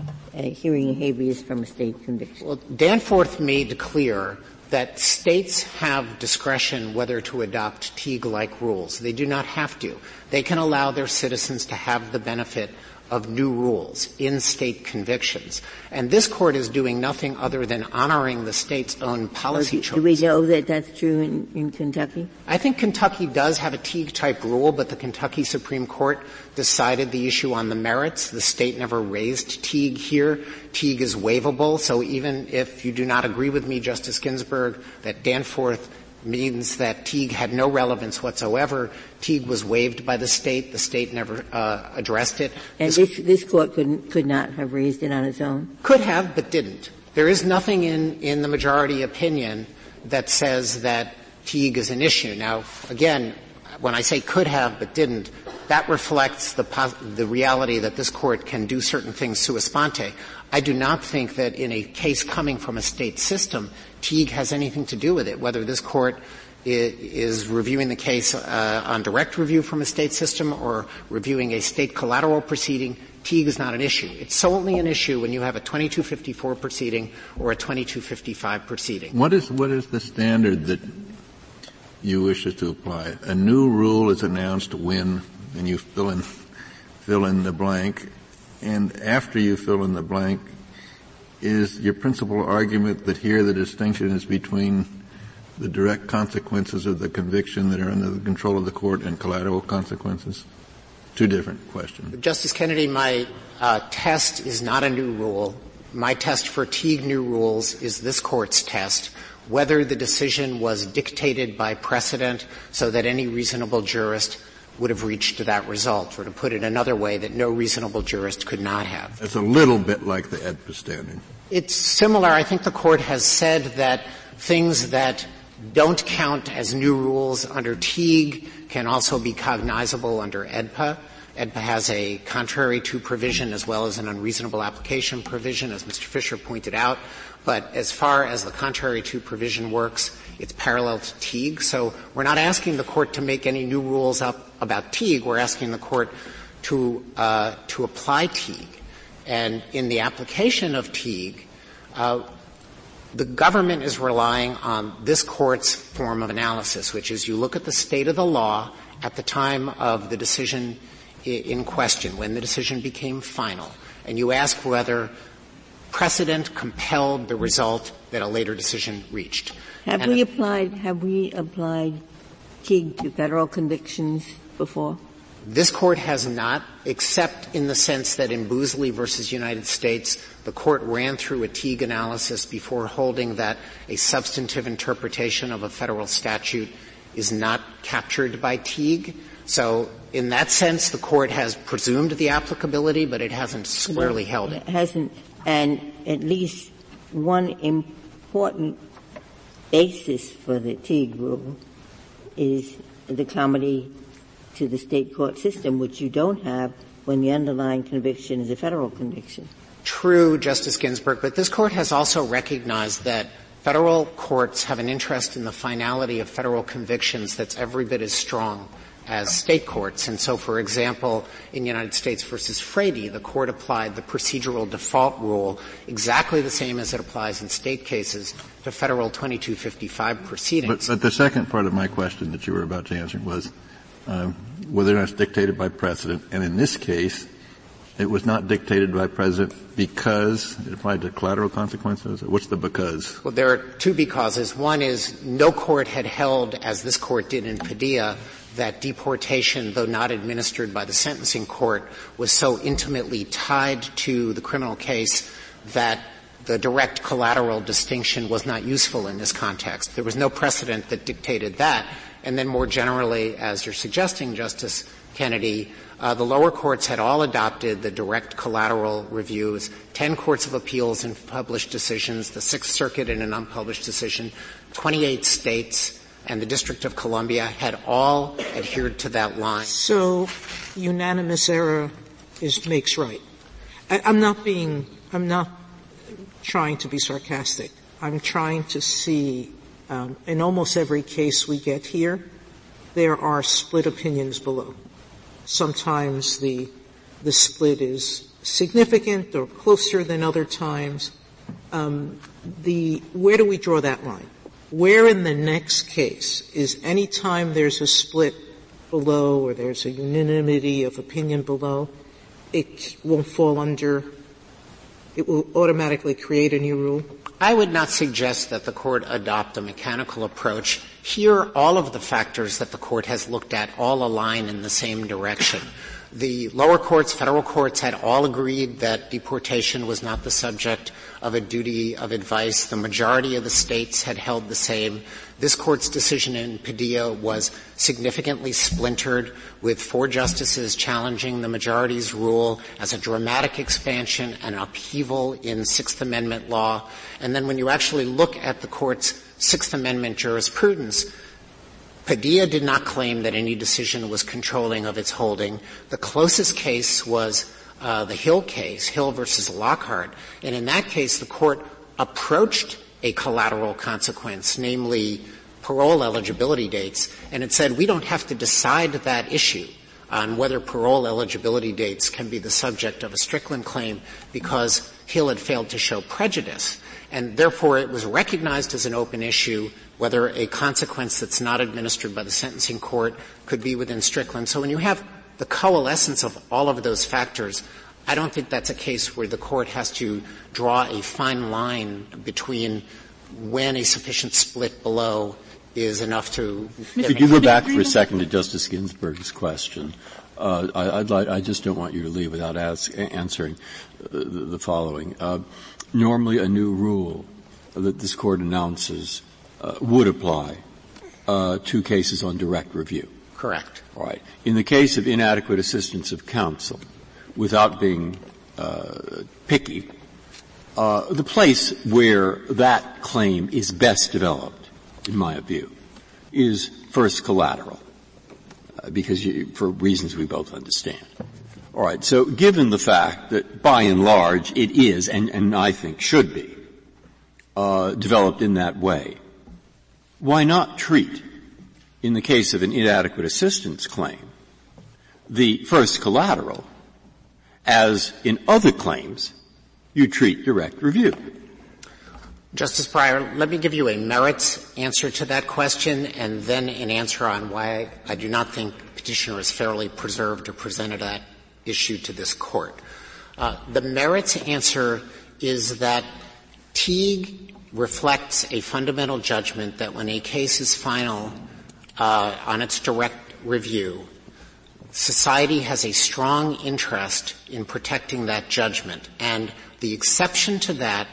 hearing habeas from a state conviction? Well, Danforth made clear that states have discretion whether to adopt Teague-like rules. They do not have to. They can allow their citizens to have the benefit of new rules in state convictions. And this Court is doing nothing other than honoring the state's own policy well, do, choice. Do we know that that's true in, in Kentucky? I think Kentucky does have a Teague-type rule, but the Kentucky Supreme Court decided the issue on the merits. The state never raised Teague here. Teague is waivable, so even if you do not agree with me, Justice Ginsburg, that Danforth means that Teague had no relevance whatsoever. Teague was waived by the state. The state never uh, addressed it. And this, this Court couldn't, could not have raised it on its own? Could have, but didn't. There is nothing in, in the majority opinion that says that Teague is an issue. Now, again, when I say could have, but didn't, that reflects the, pos- the reality that this Court can do certain things sua sponte. I do not think that in a case coming from a state system, Teague has anything to do with it, whether this Court is reviewing the case uh, on direct review from a state system or reviewing a state collateral proceeding. Teague is not an issue. It's solely an issue when you have a twenty-two fifty-four proceeding or a twenty-two fifty-five proceeding. What is, what is the standard that you wish us to apply? A new rule is announced when, and you fill in, fill in the blank, and after you fill in the blank, is your principal argument that here the distinction is between the direct consequences of the conviction that are under the control of the Court and collateral consequences? Two different questions. Justice Kennedy, my uh, test is not a new rule. My test for Teague new rules is this Court's test, whether the decision was dictated by precedent so that any reasonable jurist would have reached that result, or to put it another way, that no reasonable jurist could not have. It's a little bit like the E D P A standard. It's similar. I think the Court has said that things that don't count as new rules under Teague can also be cognizable under E D P A. E D P A has a contrary to provision as well as an unreasonable application provision, as Mister Fisher pointed out. But as far as the contrary to provision works, it's parallel to Teague. So we're not asking the Court to make any new rules up about Teague. We're asking the Court to uh, to apply Teague. And in the application of Teague, uh, the government is relying on this Court's form of analysis, which is you look at the state of the law at the time of the decision in question, when the decision became final, and you ask whether precedent compelled the result that a later decision reached. Have and we applied, have we applied Teague to federal convictions before? This Court has not, except in the sense that in Boozley versus United States, the Court ran through a Teague analysis before holding that a substantive interpretation of a federal statute is not captured by Teague. So in that sense, the Court has presumed the applicability, but it hasn't squarely no, held it. It hasn't. And at least one important basis for the Teague rule is the comedy to the state court system, which you don't have when the underlying conviction is a federal conviction. True, Justice Ginsburg, but this Court has also recognized that federal courts have an interest in the finality of federal convictions that's every bit as strong as state courts. And so, for example, in United States versus Frady, the Court applied the procedural default rule exactly the same as it applies in state cases to federal twenty-two fifty-five proceedings. But, but the second part of my question that you were about to answer was uh, whether or not it's dictated by precedent. And in this case, it was not dictated by precedent because it applied to collateral consequences? What's the because? Well, there are two becauses. One is no court had held, as this Court did in Padilla, that deportation, though not administered by the sentencing court, was so intimately tied to the criminal case that the direct collateral distinction was not useful in this context. There was no precedent that dictated that. And then more generally, as you're suggesting, Justice Kennedy, uh, the lower courts had all adopted the direct collateral reviews. Ten courts of appeals in published decisions, the Sixth Circuit in an unpublished decision, twenty-eight states, and the District of Columbia had all adhered to that line. So unanimous error is, makes right. I, I'm not being, I'm not trying to be sarcastic. I'm trying to see, um, in almost every case we get here, there are split opinions below. Sometimes the, the split is significant or closer than other times. Um, the, where do we draw that line? Where in the next case is any time there's a split below or there's a unanimity of opinion below, it won't fall under — it will automatically create a new rule? I would not suggest that the Court adopt a mechanical approach. Here, all of the factors that the Court has looked at all align in the same direction. The lower courts, federal courts, had all agreed that deportation was not the subject of a duty of advice. The majority of the states had held the same. This Court's decision in Padilla was significantly splintered, with four justices challenging the majority's rule as a dramatic expansion and upheaval in Sixth Amendment law. And then when you actually look at the Court's Sixth Amendment jurisprudence, Padilla did not claim that any decision was controlling of its holding. The closest case was uh, the Hill case, Hill versus Lockhart. And in that case, the Court approached a collateral consequence, namely parole eligibility dates, and it said we don't have to decide that issue on whether parole eligibility dates can be the subject of a Strickland claim because Hill had failed to show prejudice. And therefore, it was recognized as an open issue whether a consequence that's not administered by the sentencing court could be within Strickland. So when you have the coalescence of all of those factors, I don't think that's a case where the Court has to draw a fine line between when a sufficient split below is enough to get — Could you go back for a second to Justice Ginsburg's question? Uh, I, I'd like, I just don't want you to leave without ask, answering uh, the, the following. Uh, normally a new rule that this Court announces uh, would apply uh, to cases on direct review. Correct. All right. In the case of inadequate assistance of counsel, without being uh, picky, uh, the place where that claim is best developed, in my view, is first collateral, uh, because you, for reasons we both understand. All right. So given the fact that, by and large, it is, and, and I think should be, uh, developed in that way, why not treat, in the case of an inadequate assistance claim, the first collateral as in other claims you treat direct review? Justice Breyer, let me give you a merits answer to that question and then an answer on why I do not think Petitioner has fairly preserved or presented that issue to this Court. Uh, the merits answer is that Teague reflects a fundamental judgment that when a case is final uh, on its direct review, society has a strong interest in protecting that judgment, and the exception to that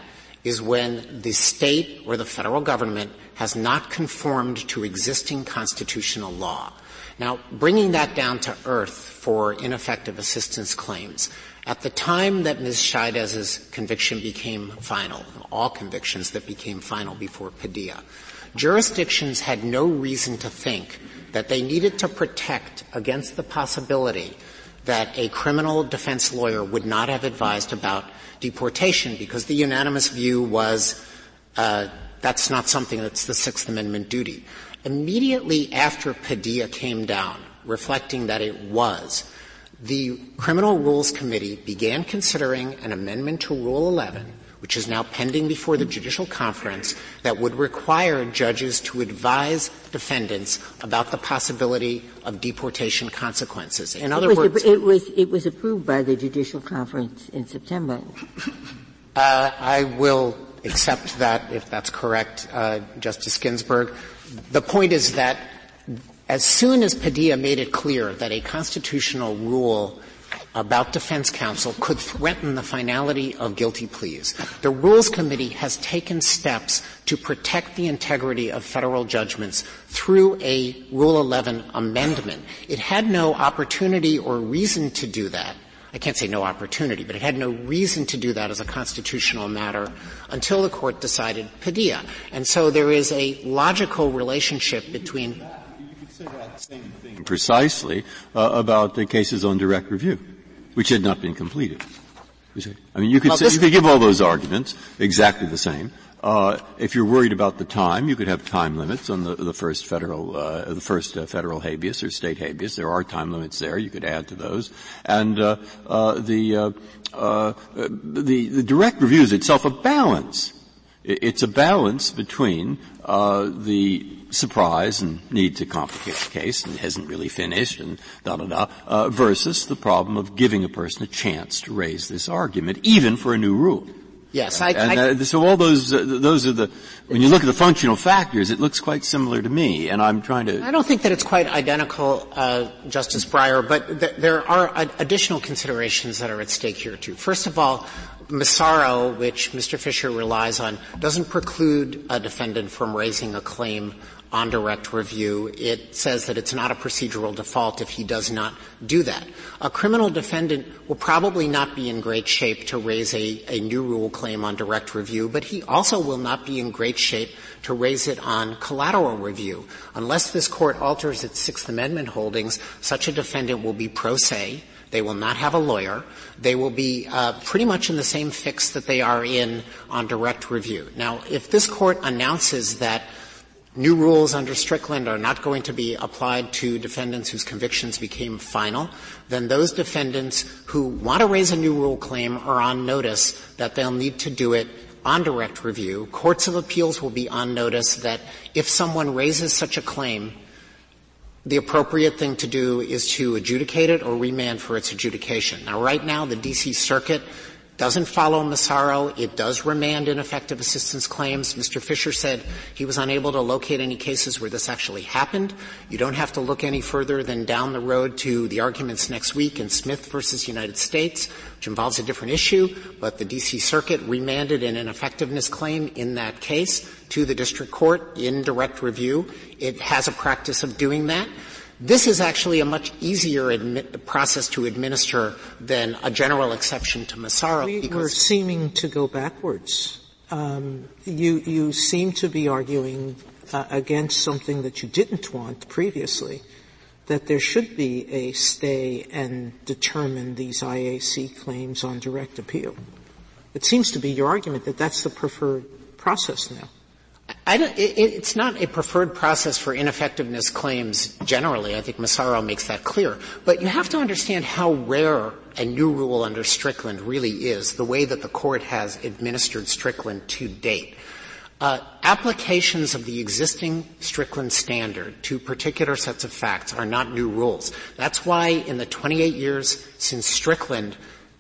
is when the state or the federal government has not conformed to existing constitutional law. Now, bringing that down to earth for ineffective assistance claims, at the time that Miz Chaidez's conviction became final, all convictions that became final before Padilla, jurisdictions had no reason to think that they needed to protect against the possibility that a criminal defense lawyer would not have advised about deportation, because the unanimous view was uh, that's not something that's the Sixth Amendment duty. Immediately after Padilla came down, reflecting that it was, the Criminal Rules Committee began considering an amendment to Rule eleven, which is now pending before the Judicial Conference, that would require judges to advise defendants about the possibility of deportation consequences. In other it was, words, it was it was approved by the Judicial Conference in September. Uh, I will accept that if that's correct, uh, Justice Ginsburg. The point is that as soon as Padilla made it clear that a constitutional rule about defense counsel could threaten the finality of guilty pleas, the Rules Committee has taken steps to protect the integrity of federal judgments through a Rule eleven amendment. It had no opportunity or reason to do that. I can't say no opportunity, but it had no reason to do that as a constitutional matter until the Court decided Padilla. And so there is a logical relationship between — You could say that same thing precisely uh, about the cases on direct review, which had not been completed. I mean, you could, well, say, you could give all those arguments exactly the same. Uh, if you're worried about the time, you could have time limits on the, the first federal, uh, the first uh, federal habeas or state habeas. There are time limits there. You could add to those. And uh, uh, the, uh, uh, the the direct review is itself a balance. It's a balance between uh, the surprise and need to complicate the case, and it hasn't really finished, and da-da-da, uh, versus the problem of giving a person a chance to raise this argument, even for a new rule. Yes, I, and, uh, I, so all those, uh, those are the, when you look at the functional factors, it looks quite similar to me, and I'm trying to... I don't think that it's quite identical, uh, Justice Breyer, but th- there are ad- additional considerations that are at stake here, too. First of all, Massaro, which Mister Fisher relies on, doesn't preclude a defendant from raising a claim on direct review. It says that it's not a procedural default if he does not do that. A criminal defendant will probably not be in great shape to raise a, a new rule claim on direct review, but he also will not be in great shape to raise it on collateral review. Unless this Court alters its Sixth Amendment holdings, such a defendant will be pro se. They will not have a lawyer. They will be uh, pretty much in the same fix that they are in on direct review. Now, if this Court announces that new rules under Strickland are not going to be applied to defendants whose convictions became final, then those defendants who want to raise a new rule claim are on notice that they'll need to do it on direct review. Courts of appeals will be on notice that if someone raises such a claim, the appropriate thing to do is to adjudicate it or remand for its adjudication. Now, right now, the D C Circuit doesn't follow Massaro. It does remand ineffective assistance claims. Mister Fisher said he was unable to locate any cases where this actually happened. You don't have to look any further than down the road to the arguments next week in Smith versus United States, which involves a different issue, but the D C Circuit remanded an ineffectiveness claim in that case to the district court in direct review. It has a practice of doing that. This is actually a much easier admit, process to administer than a general exception to Massaro. We were seeming to go backwards. Um, you, you seem to be arguing uh, against something that you didn't want previously, that there should be a stay and determine these I A C claims on direct appeal. It seems to be your argument that that's the preferred process now. I don't, it, it's not a preferred process for ineffectiveness claims generally. I think Massaro makes that clear. But you have to understand how rare a new rule under Strickland really is, the way that the Court has administered Strickland to date. Uh, applications of the existing Strickland standard to particular sets of facts are not new rules. That's why in the twenty-eight years since Strickland,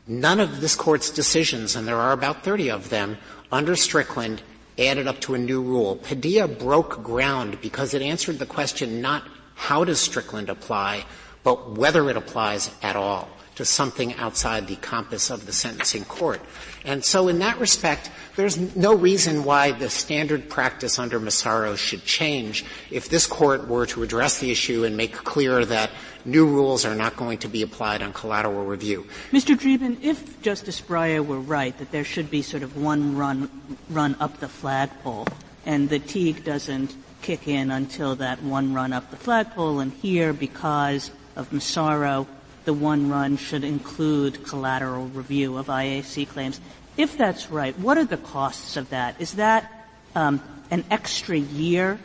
none of this Court's decisions, and there are about thirty of them, under Strickland added up to a new rule. Padilla broke ground because it answered the question not how does Strickland apply, but whether it applies at all to something outside the compass of the sentencing court. And so in that respect, there's no reason why the standard practice under Massaro should change if this court were to address the issue and make clear that new rules are not going to be applied on collateral review. Mister Dreeben, if Justice Breyer were right that there should be sort of one run, run up the flagpole, and the Teague doesn't kick in until that one run up the flagpole, and here, because of Massaro, the one run should include collateral review of I A C claims. If that's right, what are the costs of that? Is that um, an extra year,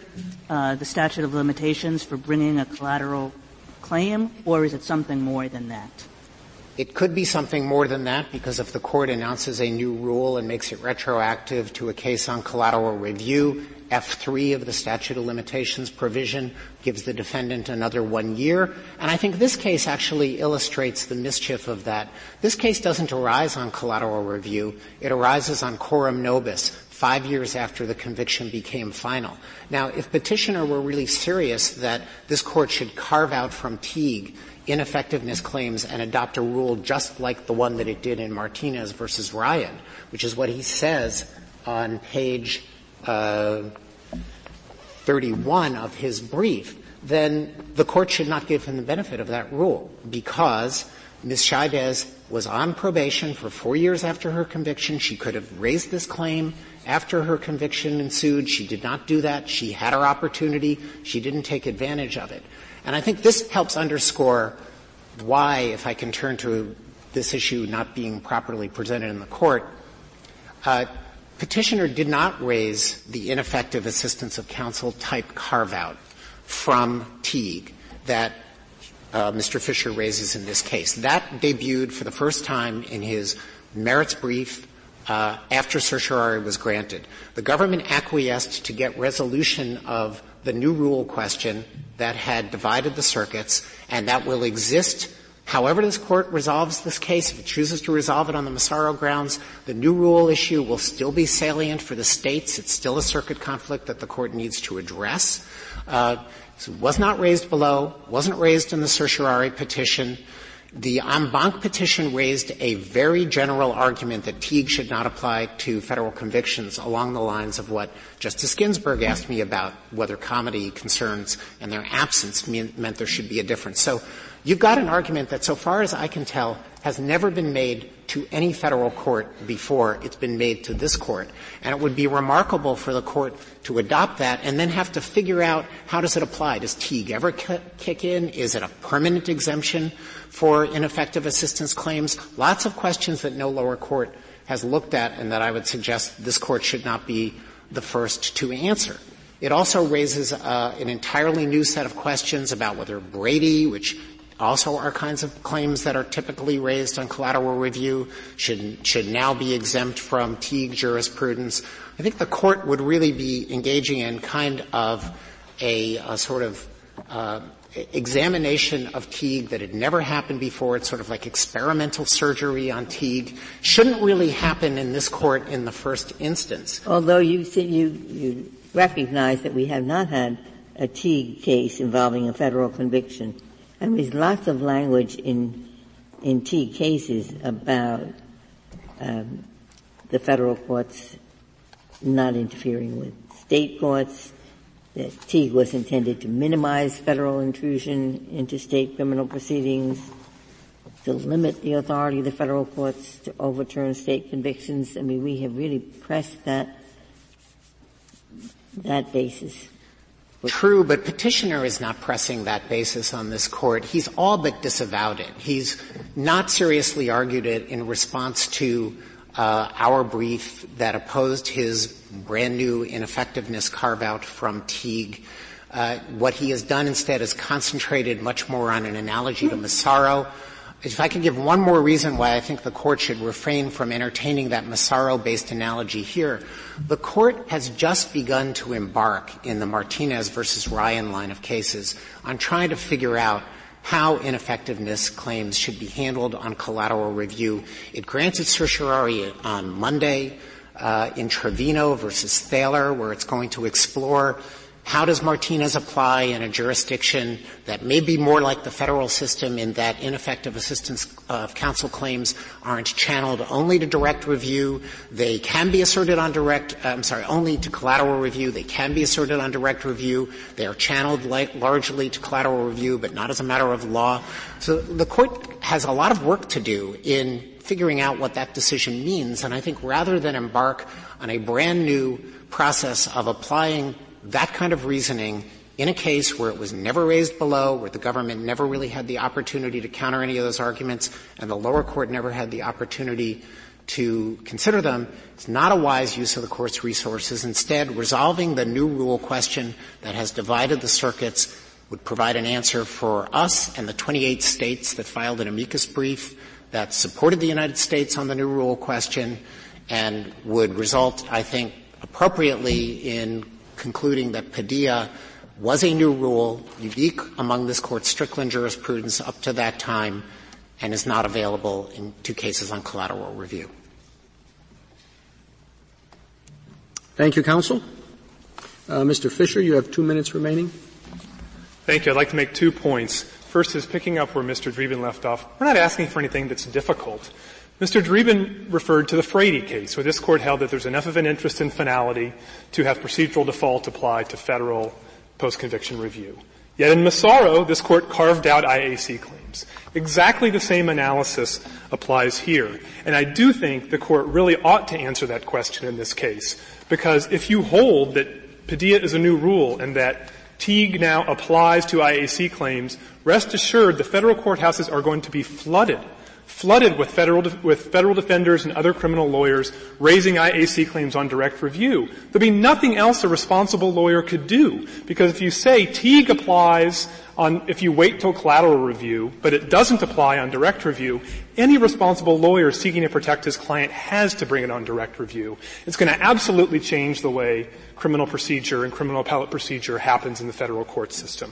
uh, the statute of limitations for bringing a collateral claim, or is it something more than that? It could be something more than that, because if the Court announces a new rule and makes it retroactive to a case on collateral review, F three of the statute of limitations provision gives the defendant another one year. And I think this case actually illustrates the mischief of that. This case doesn't arise on collateral review. It arises on coram nobis, five years after the conviction became final. Now, if Petitioner were really serious that this Court should carve out from Teague ineffectiveness claims and adopt a rule just like the one that it did in Martinez versus Ryan, which is what he says on page uh, thirty-one of his brief, then the Court should not give him the benefit of that rule, because Miz Chaidez was on probation for four years after her conviction. She could have raised this claim after her conviction ensued. She did not do that. She had her opportunity. She didn't take advantage of it. And I think this helps underscore why, if I can turn to this issue not being properly presented in the Court, uh, Petitioner did not raise the ineffective assistance of counsel type carve-out from Teague that uh, Mister Fisher raises in this case. That debuted for the first time in his merits brief uh, after certiorari was granted. The government acquiesced to get resolution of the new rule question that had divided the circuits, and that will exist however this Court resolves this case. If it chooses to resolve it on the Massaro grounds, the new rule issue will still be salient for the states. It's still a circuit conflict that the Court needs to address. Uh, so it was not raised below, wasn't raised in the certiorari petition. The en banc petition raised a very general argument that Teague should not apply to federal convictions along the lines of what Justice Ginsburg asked me about, whether comedy concerns and their absence mean, meant there should be a difference. So you've got an argument that, so far as I can tell, has never been made to any federal court before. It's been made to this Court. And it would be remarkable for the Court to adopt that and then have to figure out, how does it apply? Does Teague ever kick in? Is it a permanent exemption for ineffective assistance claims? Lots of questions that no lower court has looked at and that I would suggest this Court should not be the first to answer. It also raises uh, an entirely new set of questions about whether Brady, which also are kinds of claims that are typically raised on collateral review, should should now be exempt from Teague jurisprudence. I think the Court would really be engaging in kind of a, a sort of uh, examination of Teague that had never happened before. It's sort of like experimental surgery on Teague. Shouldn't really happen in this Court in the first instance. Although you you, you recognize that we have not had a Teague case involving a federal conviction. And there's lots of language in in Teague cases about um, the federal courts not interfering with state courts, that Teague was intended to minimize federal intrusion into state criminal proceedings, to limit the authority of the federal courts to overturn state convictions. I mean, we have really pressed that that basis. True, but Petitioner is not pressing that basis on this Court. He's all but disavowed it. He's not seriously argued it in response to uh our brief that opposed his brand-new ineffectiveness carve-out from Teague. Uh, what he has done instead is concentrated much more on an analogy to Massaro. If I could give one more reason why I think the Court should refrain from entertaining that Massaro-based analogy here, the Court has just begun to embark in the Martinez versus Ryan line of cases on trying to figure out how ineffectiveness claims should be handled on collateral review. It granted certiorari on Monday uh, in Trevino versus Thaler, where it's going to explore how does Martinez apply in a jurisdiction that may be more like the federal system in that ineffective assistance of counsel claims aren't channeled only to direct review. They can be asserted on direct – I'm sorry, only to collateral review. They can be asserted on direct review. They are channeled like largely to collateral review, but not as a matter of law. So the Court has a lot of work to do in figuring out what that decision means. And I think rather than embark on a brand-new process of applying that kind of reasoning in a case where it was never raised below, where the government never really had the opportunity to counter any of those arguments, and the lower court never had the opportunity to consider them, it's not a wise use of the Court's resources. Instead, resolving the new rule question that has divided the circuits would provide an answer for us and the twenty-eight states that filed an amicus brief that supported the United States on the new rule question, and would result, I think, appropriately in concluding that Padilla was a new rule, unique among this Court's Strickland jurisprudence up to that time, and is not available in two cases on collateral review. Thank you, counsel. Uh, Mister Fisher, you have two minutes remaining. Thank you. I'd like to make two points. First is picking up where Mister Dreeben left off. We're not asking for anything that's difficult. Mister Dreeben referred to the Frady case, where this Court held that there's enough of an interest in finality to have procedural default apply to federal post-conviction review. Yet in Massaro, this Court carved out I A C claims. Exactly the same analysis applies here. And I do think the Court really ought to answer that question in this case, because if you hold that Padilla is a new rule and that Teague now applies to I A C claims, rest assured the federal courthouses are going to be flooded flooded with federal, de- with federal defenders and other criminal lawyers raising I A C claims on direct review. There'd be nothing else a responsible lawyer could do, because if you say Teague applies on, if you wait till collateral review, but it doesn't apply on direct review, any responsible lawyer seeking to protect his client has to bring it on direct review. It's going to absolutely change the way criminal procedure and criminal appellate procedure happens in the federal court system.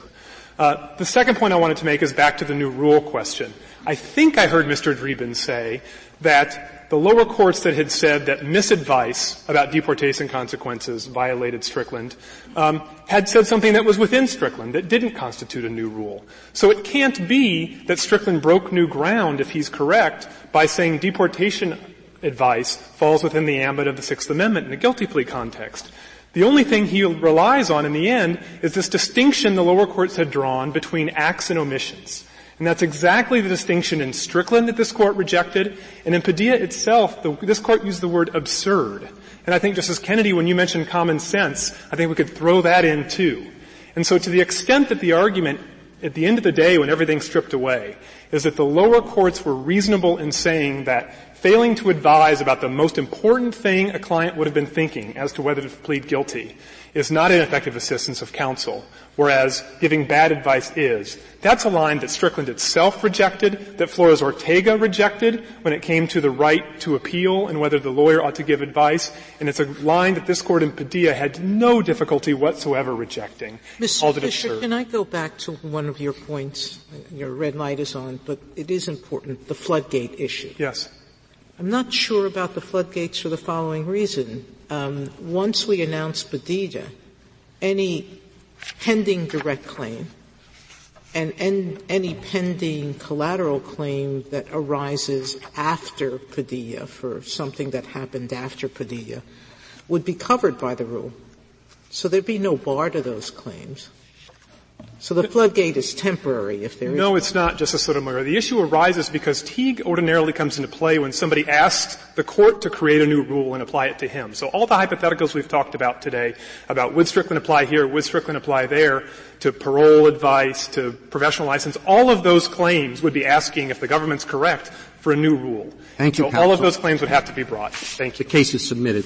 Uh, the second point I wanted to make is back to the new rule question. I think I heard Mister Dreeben say that the lower courts that had said that misadvice about deportation consequences violated Strickland um, had said something that was within Strickland that didn't constitute a new rule. So it can't be that Strickland broke new ground, if he's correct, by saying deportation advice falls within the ambit of the Sixth Amendment in a guilty plea context. The only thing he relies on in the end is this distinction the lower courts had drawn between acts and omissions. And that's exactly the distinction in Strickland that this court rejected. And in Padilla itself, the, this court used the word absurd. And I think, Justice Kennedy, when you mentioned common sense, I think we could throw that in too. And so to the extent that the argument, at the end of the day when everything's stripped away, is that the lower courts were reasonable in saying that failing to advise about the most important thing a client would have been thinking as to whether to plead guilty is not ineffective assistance of counsel, whereas giving bad advice is. That's a line that Strickland itself rejected, that Flores Ortega rejected when it came to the right to appeal and whether the lawyer ought to give advice, and it's a line that this court in Padilla had no difficulty whatsoever rejecting. Mister Fisher, can I go back to one of your points? Your red light is on, but it is important, the floodgate issue. Yes. I'm not sure about the floodgates for the following reason. Um, once we announce Padilla, any pending direct claim and, and any pending collateral claim that arises after Padilla for something that happened after Padilla would be covered by the rule. So there'd be no bar to those claims. So the floodgate is temporary if there is. No, it's not, Justice Sotomayor. The issue arises because Teague ordinarily comes into play when somebody asks the court to create a new rule and apply it to him. So all the hypotheticals we've talked about today about would Strickland apply here, would Strickland apply there, to parole advice, to professional license, all of those claims would be asking, if the government's correct, for a new rule. Thank you, counsel. So all of those claims would have to be brought. Thank you. The case is submitted.